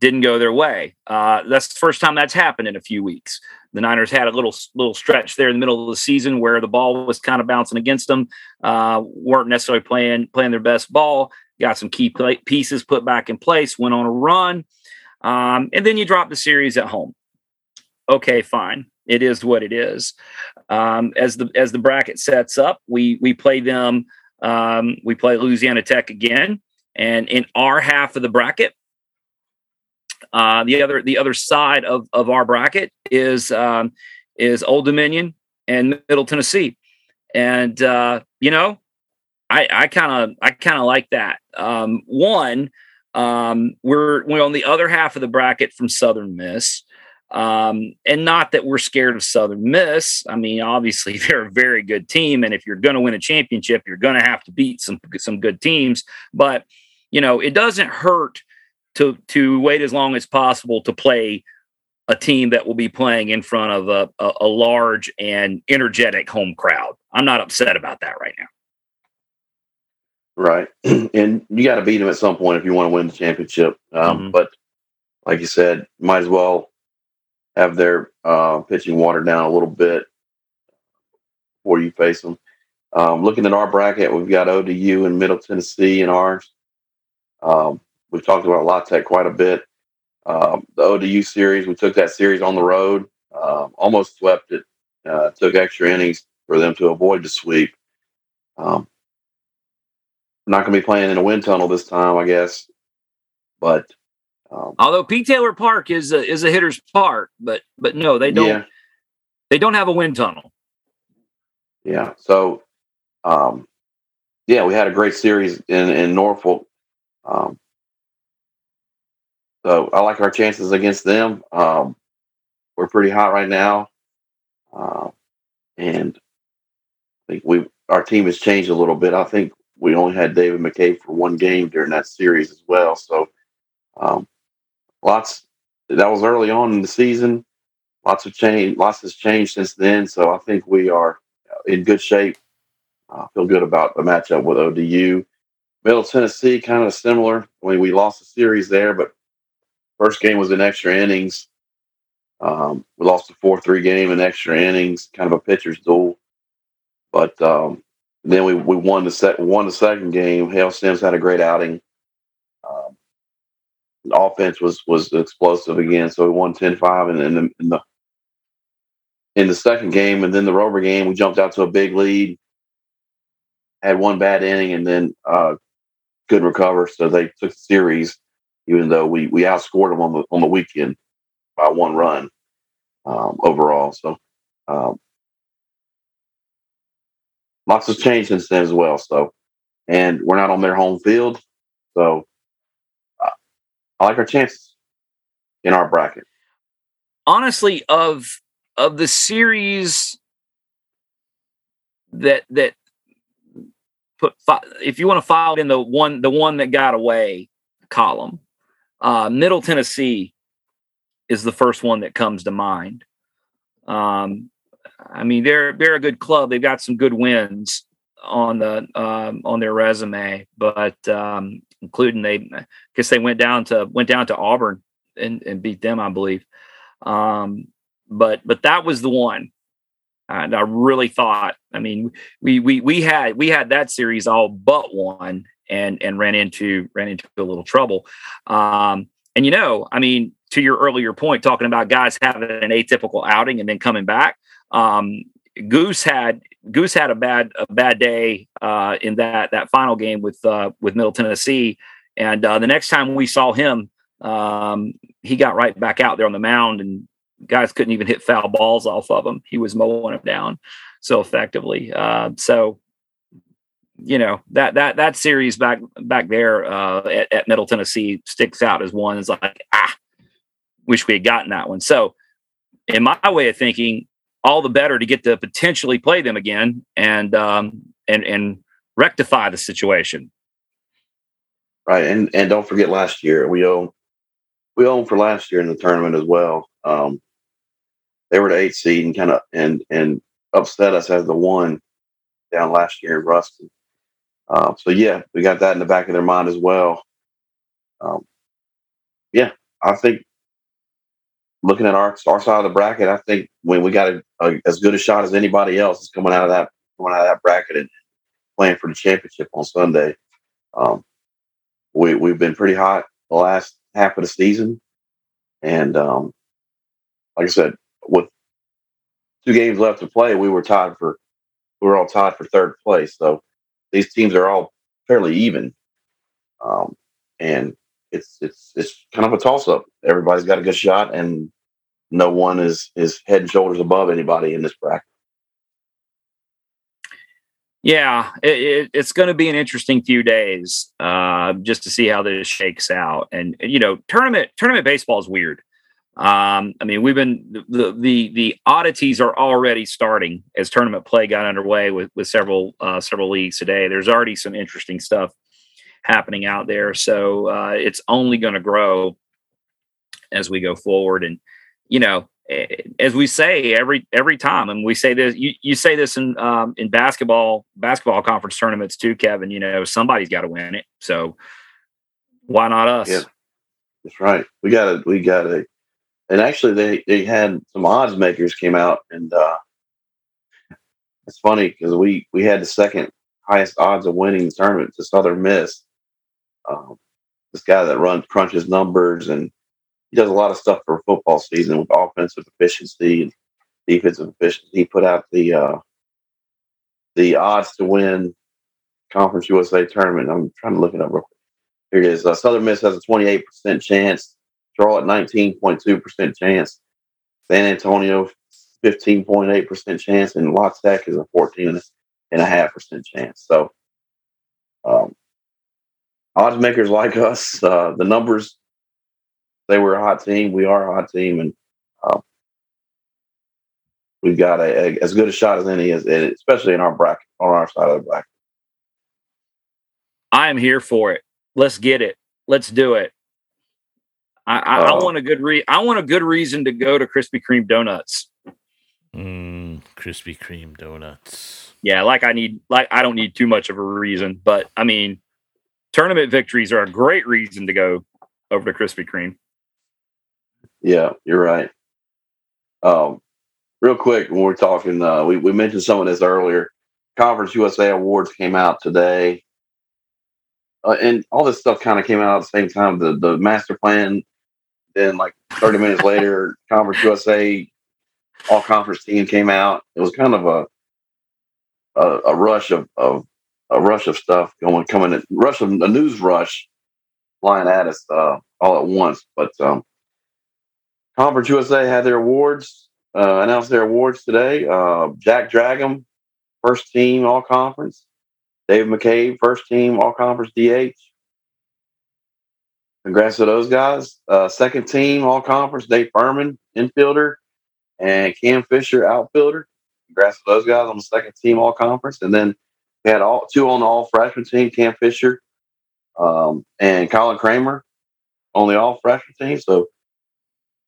didn't go their way. Uh, that's the first time that's happened in a few weeks. The Niners had a little little stretch there in the middle of the season where the ball was kind of bouncing against them, uh, weren't necessarily playing playing their best ball, got some key play, pieces put back in place, went on a run, um, and then you drop the series at home. Okay, fine. It is what it is. Um, as the as the bracket sets up, we we play them, um, we play Louisiana Tech again, and in our half of the bracket, Uh, the other the other side of, of our bracket is um, is Old Dominion and Middle Tennessee, and uh, you know, I kind of I kind of like that. Um, one, um, we're we're on the other half of the bracket from Southern Miss, um, and not that we're scared of Southern Miss. I mean, obviously they're a very good team, and if you're going to win a championship, you're going to have to beat some some good teams. But you know, it doesn't hurt to to wait as long as possible to play a team that will be playing in front of a, a, a large and energetic home crowd. I'm not upset about that right now. Right. And you got to beat them at some point if you want to win the championship. Um, mm-hmm. But like you said, might as well have their uh, pitching watered down a little bit before you face them. Um, looking at our bracket, we've got O D U and Middle Tennessee in ours. Um, we've talked about La Tech quite a bit. Um, the O D U series, we took that series on the road, um, almost swept it, uh, took extra innings for them to avoid the sweep. Um, We're not going to be playing in a wind tunnel this time, I guess. But um, although Pete Taylor Park is a, is a hitter's park, but but no, they don't. Yeah. They don't have a wind tunnel. Yeah. So, um, yeah, we had a great series in in Norfolk. Um, so I like our chances against them. Um, we're pretty hot right now, uh, and I think we our team has changed a little bit. I think. We only had David McKay for one game during that series as well. So um, lots, that was early on in the season. Lots of change, lots has changed since then. So I think we are in good shape. I uh, feel good about the matchup with O D U. Middle Tennessee, kind of similar. I mean, we lost the series there, but first game was in extra innings. Um, we lost the four three game in extra innings, kind of a pitcher's duel. But, um, Then we, we won the sec- won the second game. Hale Sims had a great outing. Um, the offense was was explosive again, so we won ten five in, in, the, in the in the second game. And then the Rover game, we jumped out to a big lead, had one bad inning, and then uh, couldn't recover. So they took the series, even though we, we outscored them on the on the weekend by one run um, overall. So. Um, Lots of change since then as well. So, and we're not on their home field. So, uh, I like our chances in our bracket. Honestly, of of the series that that put, fi- if you want to file it in the one the one that got away column, uh, Middle Tennessee is the first one that comes to mind. Um. I mean, they're they're a good club. They've got some good wins on the um, on their resume, but um, including they, I guess they went down to went down to Auburn and, and beat them, I believe. Um, but but that was the one, and I really thought. I mean, we we we had we had that series all but one, and and ran into ran into a little trouble. Um, and you know, I mean, to your earlier point, talking about guys having an atypical outing and then coming back. Um, Goose had Goose had a bad a bad day uh, in that that final game with uh, with Middle Tennessee, and uh, the next time we saw him, um, he got right back out there on the mound, and guys couldn't even hit foul balls off of him. He was mowing them down so effectively. Uh, so, you know, that that that series back back there uh, at, at Middle Tennessee sticks out as one is like, ah, wish we had gotten that one. So, in my way of thinking. All the better to get to potentially play them again and um, and and rectify the situation. Right, and and don't forget last year we own we owned for last year in the tournament as well. Um, they were the eighth seed and kind of and and upset us as the one down last year in Rustin. Uh, so yeah, we got that in the back of their mind as well. Um, yeah, I think. Looking at our our side of the bracket, I think when we got a, a, as good a shot as anybody else is coming out of that coming out of that bracket and playing for the championship on Sunday. Um, we we've been pretty hot the last half of the season, and um, like I said, with two games left to play, we were tied for we were all tied for third place. So these teams are all fairly even, um, and it's it's it's kind of a toss-up. Everybody's got a good shot, and no one is is head and shoulders above anybody in this bracket. Yeah, it, it, it's going to be an interesting few days uh, just to see how this shakes out. And you know, tournament tournament baseball is weird. Um, I mean, we've been the, the the oddities are already starting as tournament play got underway with with several uh, several leagues today. There's already some interesting stuff happening out there, so uh, it's only going to grow as we go forward. And you know, as we say every every time, and we say this, you, you say this in um, in basketball basketball conference tournaments too, Kevin. You know, somebody's got to win it, so why not us? Yeah, that's right. We got it. We got it. And actually, they, they had some odds makers came out, and uh, it's funny because we, we had the second highest odds of winning the tournament to Southern Miss. Um, this guy that runs crunches numbers, and he does a lot of stuff for football season with offensive efficiency and defensive efficiency. He put out the uh, the odds to win Conference U S A tournament. I'm trying to look it up real quick. Here it is. Uh, Southern Miss has a twenty-eight percent chance. Charlotte, nineteen point two percent chance. San Antonio, fifteen point eight percent chance. And La Tech is a fourteen point five percent chance. So um, odds makers like us, uh, the numbers, they were a hot team. We are a hot team. And uh, we've got a, a, as good a shot as any, as, especially in our bracket, on our side of the bracket. I am here for it. Let's get it. Let's do it. I, I, uh, I want a good re. I want a good reason to go to Krispy Kreme Donuts. Mm, Krispy Kreme Donuts. Yeah, like I need. Like I don't need too much of a reason, but I mean, tournament victories are a great reason to go over to Krispy Kreme. Yeah, you're right. Um, real quick, when we're talking, uh, we we mentioned some of this earlier. Conference U S A awards came out today, uh, and all this stuff kind of came out at the same time. The the master plan. Then, like thirty minutes later, Conference U S A all conference team came out. It was kind of a a, a rush of, of a rush of stuff going coming in, rush of a news rush flying at us uh, all at once. But um, Conference U S A had their awards uh, announced their awards today. Uh, Jack Dragham, first team all conference. Dave McCabe, first team all conference D H. Congrats to those guys. Uh, second team, all-conference, Dave Furman, infielder, and Cam Fisher, outfielder. Congrats to those guys on the second team, all-conference. And then we had all two on the all-freshman team, Cam Fisher um, and Colin Kramer on the all-freshman team. So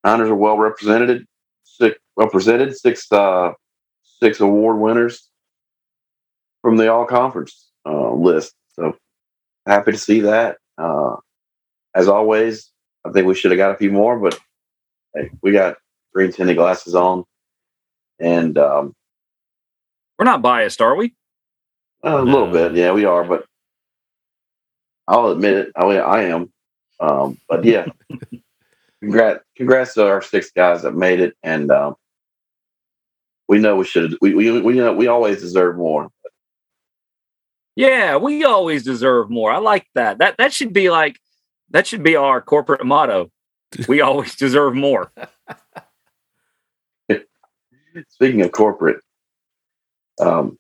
Niners are well represented. Six, represented six, uh, six award winners from the all-conference uh, list. So happy to see that. Uh, As always, I think we should have got a few more, but hey, we got green tinted glasses on, and um, we're not biased, are we? A little bit, yeah, we are. But I'll admit it, I, I am. Um, but yeah, congrats, congrats to our six guys that made it, and um, we know we should. We we we know we always deserve more. Yeah, we always deserve more. I like that. That that should be like. That should be our corporate motto. We always deserve more. Speaking of corporate, um,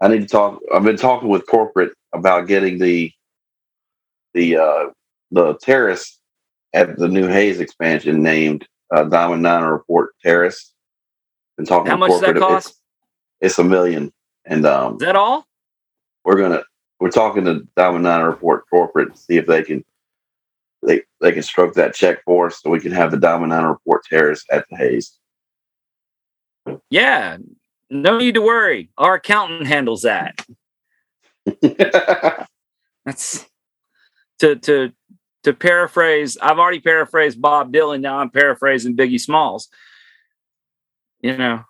I need to talk. I've been talking with corporate about getting the the uh, the terrace at the new Hayes expansion named uh, Diamond Niner Report Terrace. Been talking. How much does that cost? It's, it's a million. And um, is that all? We're gonna. We're talking to Diamond Niner Report corporate to see if they can. They they can stroke that check for us so we can have the Diamond Niner Report Terrace at the Hayes. Yeah, no need to worry. Our accountant handles that. That's to to to paraphrase. I've already paraphrased Bob Dylan. Now I'm paraphrasing Biggie Smalls. You know,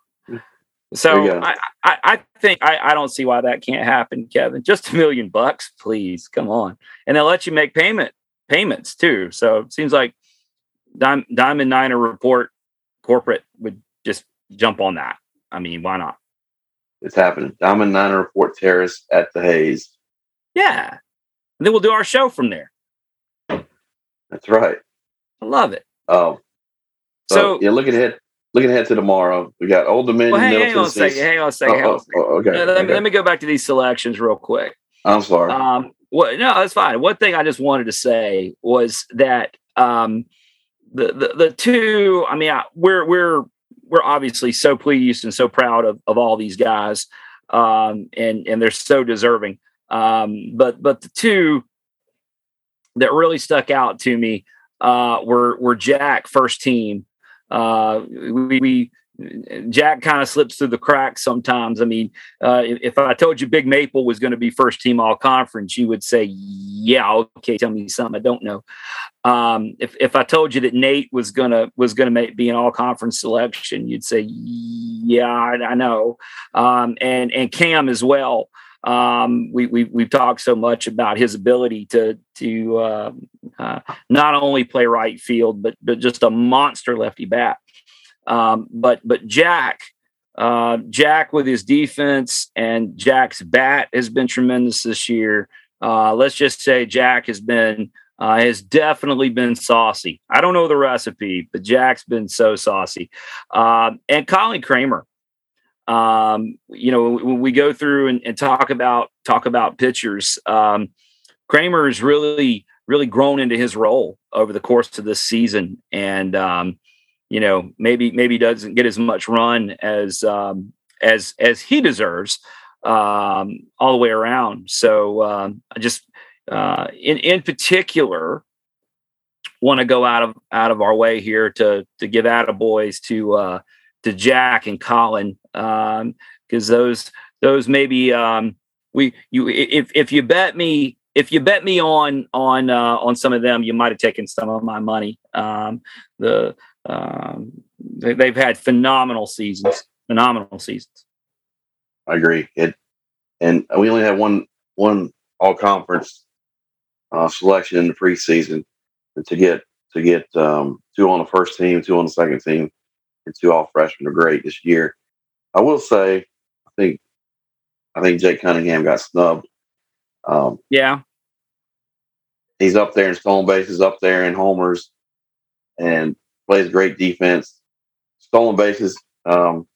so I, I I think I I don't see why that can't happen, Kevin. Just a million bucks, please. Come on, and they'll let you make payment. Payments too, so it seems like Dim- Diamond Niner Report corporate would just jump on that. I mean, why not? It's happening. Diamond Niner Report Terrace at the Hayes. Yeah, and then we'll do our show from there. That's right. I love it. Um, so, so yeah, looking ahead, looking ahead to tomorrow, we got Old Dominion. Well, hang, hang on a second. Hang on a second. Oh, oh, oh, okay. Let, okay. Me, let me go back to these selections real quick. I'm sorry. Um, well, no, that's fine. One thing I just wanted to say was that um, the, the the two. I mean, I, we're we're we're obviously so pleased and so proud of of all these guys, um, and and they're so deserving. Um, but but the two that really stuck out to me uh, were were Jack first team. Uh, we, we Jack kind of slips through the cracks sometimes. I mean, uh, if I told you Big Maple was going to be first team all conference, you would say, "Yeah, okay, tell me something I don't know." Um, if if I told you that Nate was gonna was gonna make, be an all conference selection, you'd say, "Yeah, I, I know." Um, and and Cam as well. Um, we, we, we've talked so much about his ability to, to, uh, uh, not only play right field, but, but just a monster lefty bat. Um, but, but Jack, uh, Jack with his defense and Jack's bat has been tremendous this year. Uh, let's just say Jack has been, uh, has definitely been saucy. I don't know the recipe, but Jack's been so saucy. Um, uh, and Colin Kramer. Um, you know, when we go through and, and talk about talk about pitchers, um, Kramer has really, really grown into his role over the course of this season. And, um, you know, maybe maybe doesn't get as much run as um, as as he deserves um, all the way around. So um, I just uh, in, in particular want to go out of out of our way here to to give attaboys to uh, to Jack and Colin. Um, cause those, those maybe, um, we, you, if, if you bet me, if you bet me on, on, uh, on some of them, you might've taken some of my money. Um, the, um, they, they've had phenomenal seasons, phenomenal seasons. I agree. It, and we only had one, one all conference, uh, selection in the preseason, and to get, to get, um, two on the first team, two on the second team, and two all freshmen are great this year. I will say, I think, I think Jake Cunningham got snubbed. Um, yeah, he's up there in stolen bases, up there in homers, and plays great defense. Stolen bases, um,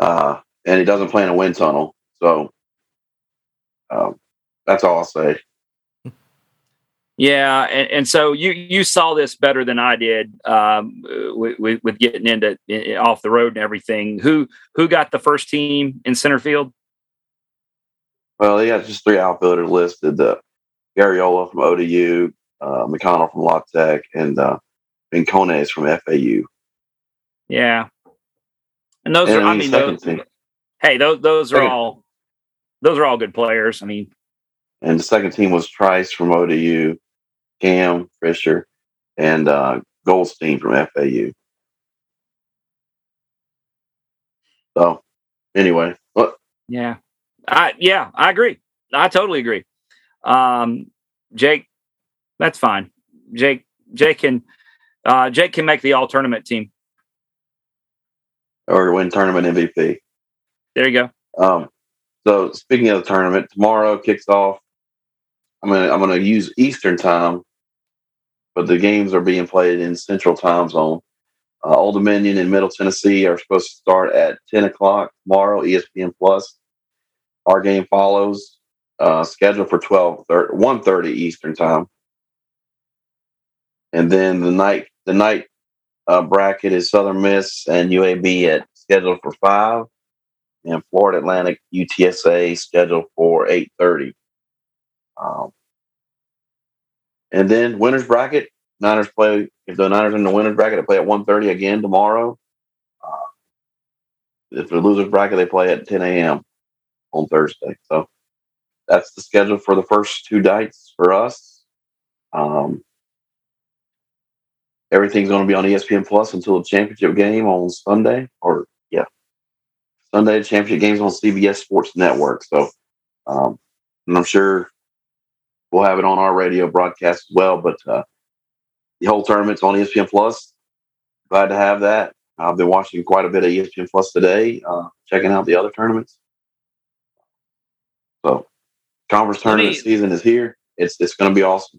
uh, and he doesn't play in a wind tunnel. So um, that's all I'll say. Yeah, and, and so you you saw this better than I did um, with, with getting into off the road and everything. Who who got the first team in center field? Well, they got just three outfielders listed: uh, Gariola from O D U, uh, McConnell from La Tech, and uh, Vincones from F A U. Yeah, and those and are I mean, those, hey, those those second. are all those are all good players. I mean, and the second team was Trice from O D U. Cam Fisher and uh, Goldstein from F A U. So, anyway, what? Yeah, I yeah, I agree. I totally agree. Um, Jake, that's fine. Jake, Jake can, uh, Jake can make the all tournament team or win tournament M V P. There you go. Um, so speaking of the tournament, tomorrow kicks off. I'm gonna I'm gonna use Eastern time. But the games are being played in Central Time Zone. Uh, Old Dominion and Middle Tennessee are supposed to start at ten o'clock tomorrow, E S P N Plus. Our game follows, uh, scheduled for twelve thirty, one thirty Eastern Time. And then the night the night uh, bracket is Southern Miss and U A B at scheduled for five, and Florida Atlantic U T S A scheduled for eight thirty. Um, And then winners bracket, Niners play, if the Niners are in the winners bracket, they play at one thirty again tomorrow. Uh, if the losers bracket, they play at ten a.m. on Thursday. So that's the schedule for the first two nights for us. Um, everything's going to be on E S P N Plus until the championship game on Sunday. Or, yeah, Sunday, the championship game's on C B S Sports Network. So, um, and I'm sure we'll have it on our radio broadcast as well, but uh, the whole tournament's on E S P N Plus. Glad to have that. I've been watching quite a bit of E S P N Plus today, uh, checking out the other tournaments. So, conference tournament season is here. It's it's going to be awesome.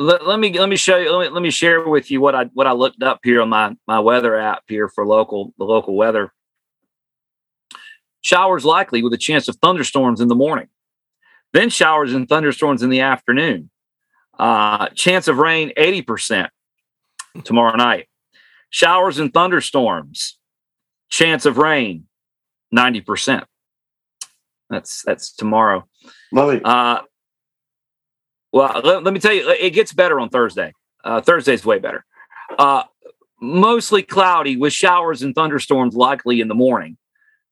Let, let me let me show you. Let me let me share with you what I what I looked up here on my my weather app here for local the local weather. Showers likely with a chance of thunderstorms in the morning, then showers and thunderstorms in the afternoon. Uh, chance of rain eighty percent tomorrow night. Showers and thunderstorms. Chance of rain ninety percent. That's that's tomorrow. Lovely. Uh, well, let, let me tell you, it gets better on Thursday. Uh, Thursday's way better. Uh, mostly cloudy with showers and thunderstorms likely in the morning.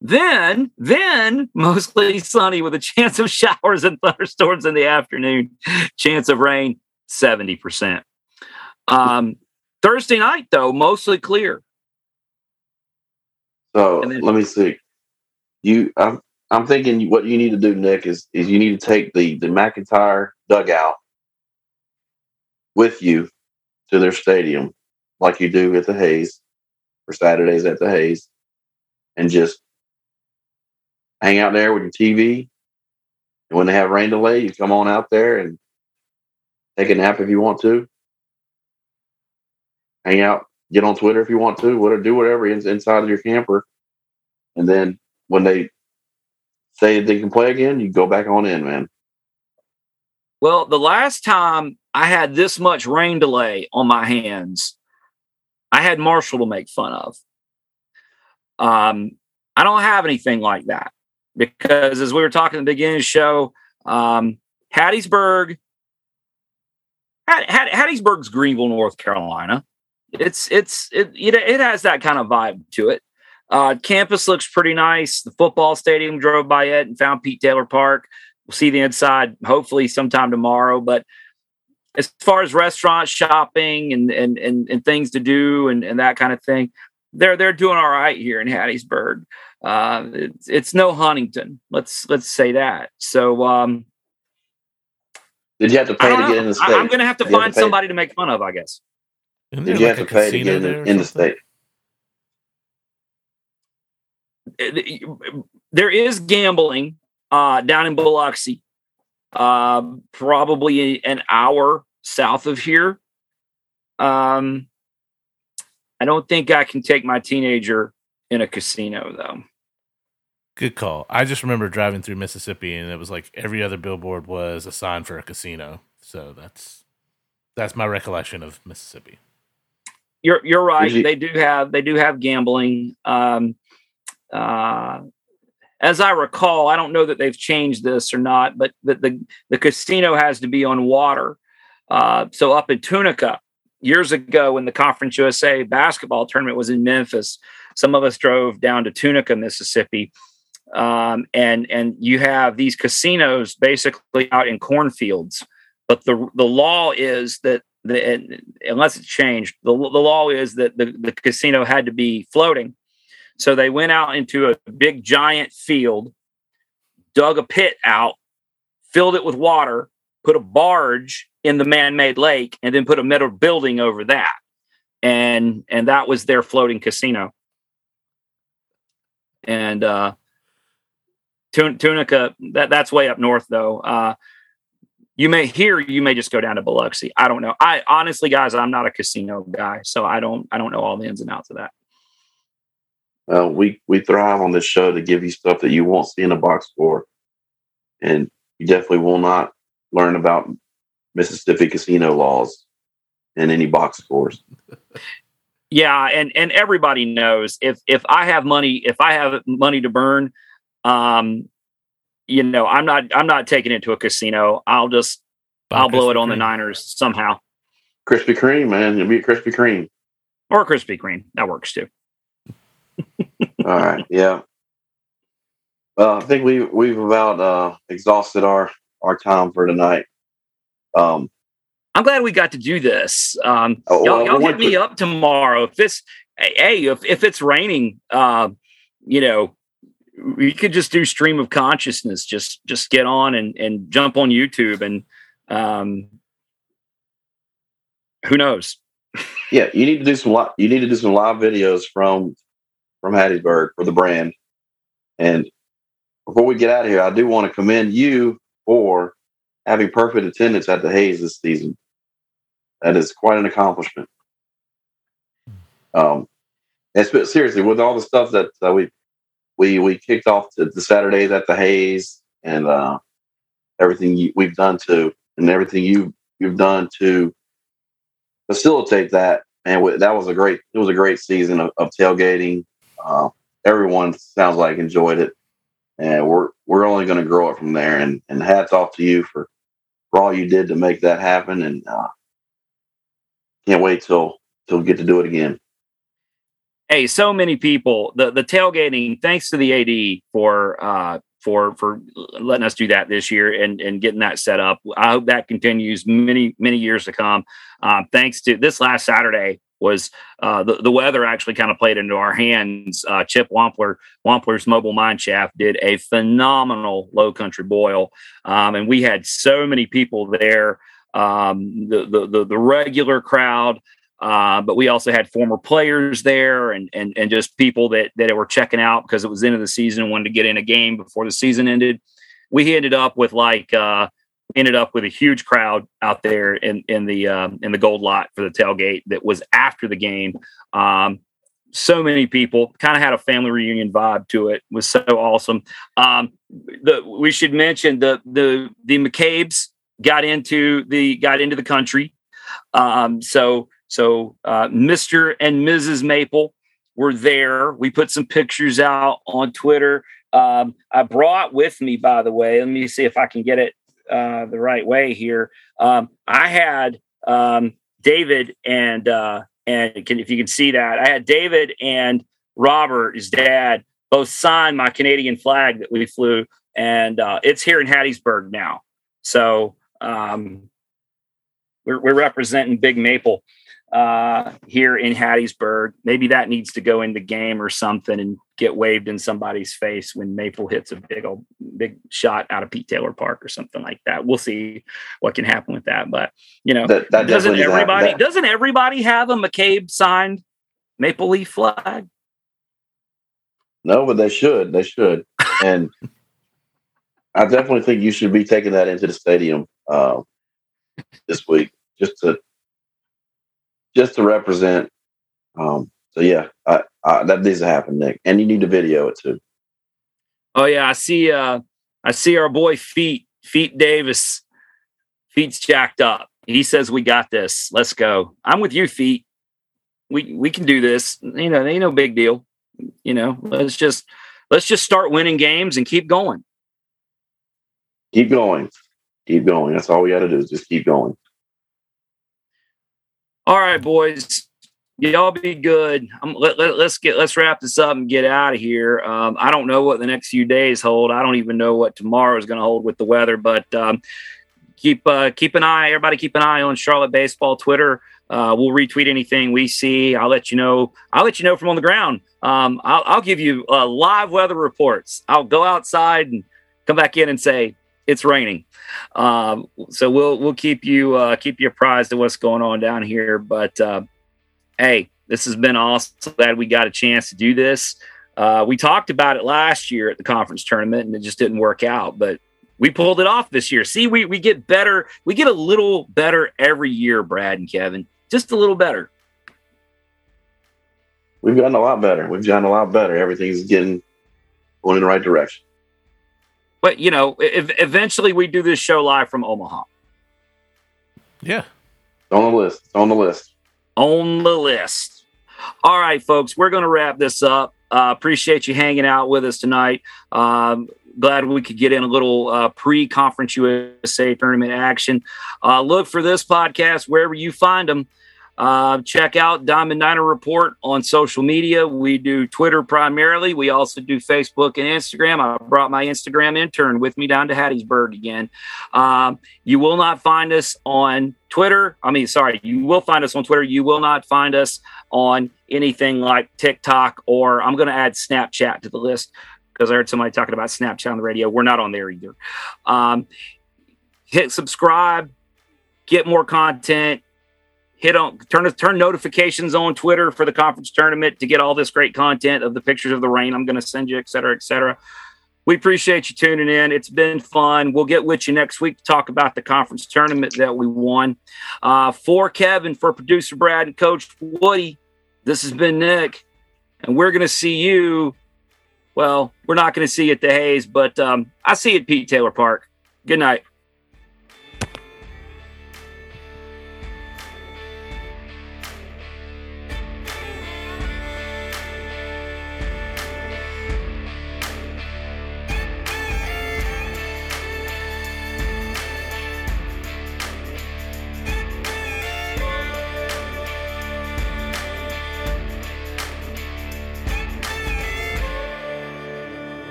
Then, then mostly sunny with a chance of showers and thunderstorms in the afternoon. Chance of rain, seventy percent. Um, Thursday night, though, mostly clear. So then, let me see. You, I'm, I'm thinking what you need to do, Nick, is is you need to take the the McIntyre dugout with you to their stadium, like you do at the Hayes or Saturdays at the Hayes, and just hang out there with your T V. And when they have rain delay, you come on out there and take a nap if you want to. Hang out, get on Twitter if you want to, whatever, do whatever inside of your camper. And then when they say they can play again, you go back on in, man. Well, the last time I had this much rain delay on my hands, I had Marshall to make fun of. Um, I don't have anything like that. Because as we were talking at the beginning of the show, um, Hattiesburg, Hatt- Hatt- Hattiesburg's Greenville, North Carolina. It's it's it it has that kind of vibe to it. Uh, campus looks pretty nice. The football stadium, drove by it and found Pete Taylor Park. We'll see the inside hopefully sometime tomorrow. But as far as restaurants, shopping, and and and, and things to do, and, and that kind of thing, they're they're doing all right here in Hattiesburg. Uh, it's, it's no Huntington. Let's let's say that. So, um, did you have to pay to get in the state? I'm going to have to find somebody to make fun of, I guess. Did you have to pay to get in the state? There is gambling uh, down in Biloxi, uh, probably an hour south of here. Um, I don't think I can take my teenager in a casino, though. Good call. I just remember driving through Mississippi, and it was like every other billboard was a sign for a casino. So that's that's my recollection of Mississippi. You're you're right. You- they do have they do have gambling. Um, uh, as I recall, I don't know that they've changed this or not, but the the, the casino has to be on water. Uh, so up in Tunica, years ago, when the Conference U S A basketball tournament was in Memphis, some of us drove down to Tunica, Mississippi, um, and and you have these casinos basically out in cornfields. But the the law is that the, unless it's changed, the, the law is that the, the casino had to be floating. So they went out into a big giant field, dug a pit out, filled it with water, put a barge in the man-made lake, and then put a metal building over that, and and that was their floating casino. And uh, Tun- Tunica, that, that's way up north, though. Uh, you may hear, you may just go down to Biloxi. I don't know. I honestly, guys, I'm not a casino guy, so I don't, I don't know all the ins and outs of that. Uh, we we thrive on this show to give you stuff that you won't see in a box score, and you definitely will not learn about Mississippi casino laws in any box scores. Yeah, and, and everybody knows if if I have money, if I have money to burn, um, you know, I'm not I'm not taking it to a casino. I'll just Buy I'll Krispy blow it on Kreme. The Niners somehow. Krispy Kreme, man, you'll be at Krispy Kreme or Krispy Kreme. That works too. All right, yeah. Well, I think we we've about uh, exhausted our our time for tonight. Um. I'm glad we got to do this. Um, oh, y'all y'all hit me up tomorrow. If it's hey, if, if it's raining, uh, you know, we could just do stream of consciousness. Just just get on and, and jump on YouTube, and um, who knows? Yeah, you need to do some li- you need to do some live videos from from Hattiesburg for the brand. And before we get out of here, I do want to commend you for having perfect attendance at the Hayes this season. That is quite an accomplishment. Um, and seriously, with all the stuff that uh, we we we kicked off to the Saturdays at the Hayes and uh, everything you, we've done to and everything you you've done to facilitate that, and w- that was a great it was a great season of, of tailgating. Uh, everyone sounds like enjoyed it, and we're we're only going to grow it from there. And, and hats off to you for, for all you did to make that happen. And uh, can't wait till till we get to do it again. Hey, so many people. The the tailgating. Thanks to the A D for uh, for for letting us do that this year and and getting that set up. I hope that continues many many years to come. Um, thanks to this last Saturday. Was uh, the, the weather actually kind of played into our hands. Uh, Chip Wampler, Wampler's Mobile Mine Shaft did a phenomenal low country boil. Um, and we had so many people there, um, the, the, the, the regular crowd, uh, but we also had former players there and, and, and just people that, that were checking out because it was the end of the season and wanted to get in a game before the season ended. We ended up with like, uh, ended up with a huge crowd out there in, in the, um, in the gold lot for the tailgate that was after the game. Um, so many people kind of had a family reunion vibe to it. It was so awesome. Um, the, we should mention the, the, the McCabe's got into the, got into the country. Um, so, so, uh, Mister and Missus Maple were there. We put some pictures out on Twitter. Um, I brought with me, by the way, let me see if I can get it Uh, the right way here. Um, I had um, David and uh, and can, if you can see that, I had David and Robert, his dad, both sign my Canadian flag that we flew, and uh, it's here in Hattiesburg now. So um, we're, we're representing Big Maple uh, here in Hattiesburg. Maybe that needs to go in the game or something and get waved in somebody's face when Maple hits a big old big shot out of Pete Taylor Park or something like that. We'll see what can happen with that. But you know, that, that doesn't everybody that. doesn't everybody have a McCabe signed Maple Leaf flag? No, but they should. They should. And I definitely think you should be taking that into the stadium uh, this week just to just to represent. Um, so yeah, I, I, that needs to happen, Nick, and you need to video it too. Oh yeah, I see. Uh, I see our boy Feet Feet Davis. Feet's jacked up. He says we got this. Let's go. I'm with you, Feet. We we can do this. You know, ain't no big deal. You know, let's just let's just start winning games and keep going. Keep going, keep going. That's all we got to do is just keep going. All right, boys. Y'all be good. Um, let, let, let's get let's wrap this up and get out of here. Um, I don't know what the next few days hold. I don't even know what tomorrow is going to hold with the weather. But um, keep uh, keep an eye. Everybody, keep an eye on Charlotte Baseball Twitter. Uh, we'll retweet anything we see. I'll let you know. I'll let you know from on the ground. Um, I'll, I'll give you uh, live weather reports. I'll go outside and come back in and say it's raining. Um, so we'll we'll keep you uh, keep you apprised of what's going on down here. But uh, hey, this has been awesome. Glad we got a chance to do this. Uh, we talked about it last year at the conference tournament, and it just didn't work out. But we pulled it off this year. See, we we get better. We get a little better every year, Brad and Kevin. Just a little better. We've gotten a lot better. We've gotten a lot better. Everything's getting going in the right direction. But, you know, if, eventually we do this show live from Omaha. Yeah. It's on the list. It's on the list. On the list. All right, folks, we're going to wrap this up. Uh, appreciate you hanging out with us tonight. Um, glad we could get in a little uh, pre-Conference U S A tournament action. Uh, look for this podcast wherever you find them. Uh, check out Diamond Niner Report on social media. We do Twitter primarily. We also do Facebook and Instagram. I brought my Instagram intern with me down to Hattiesburg again. Um, you will not find us on Twitter. I mean, sorry, you will find us on Twitter. You will not find us on anything like TikTok, or I'm going to add Snapchat to the list because I heard somebody talking about Snapchat on the radio. We're not on there either. Um, hit subscribe, get more content. Hit on turn turn notifications on Twitter for the conference tournament to get all this great content of the pictures of the rain I'm going to send you, et cetera, et cetera. we appreciate you tuning in. It's been fun. We'll get with you next week to talk about the conference tournament that we won. Uh, for Kevin, for producer Brad and Coach Woody, this has been Nick. And we're going to see you. Well, we're not going to see you at the Hayes, but um, I see you at Pete Taylor Park. Good night.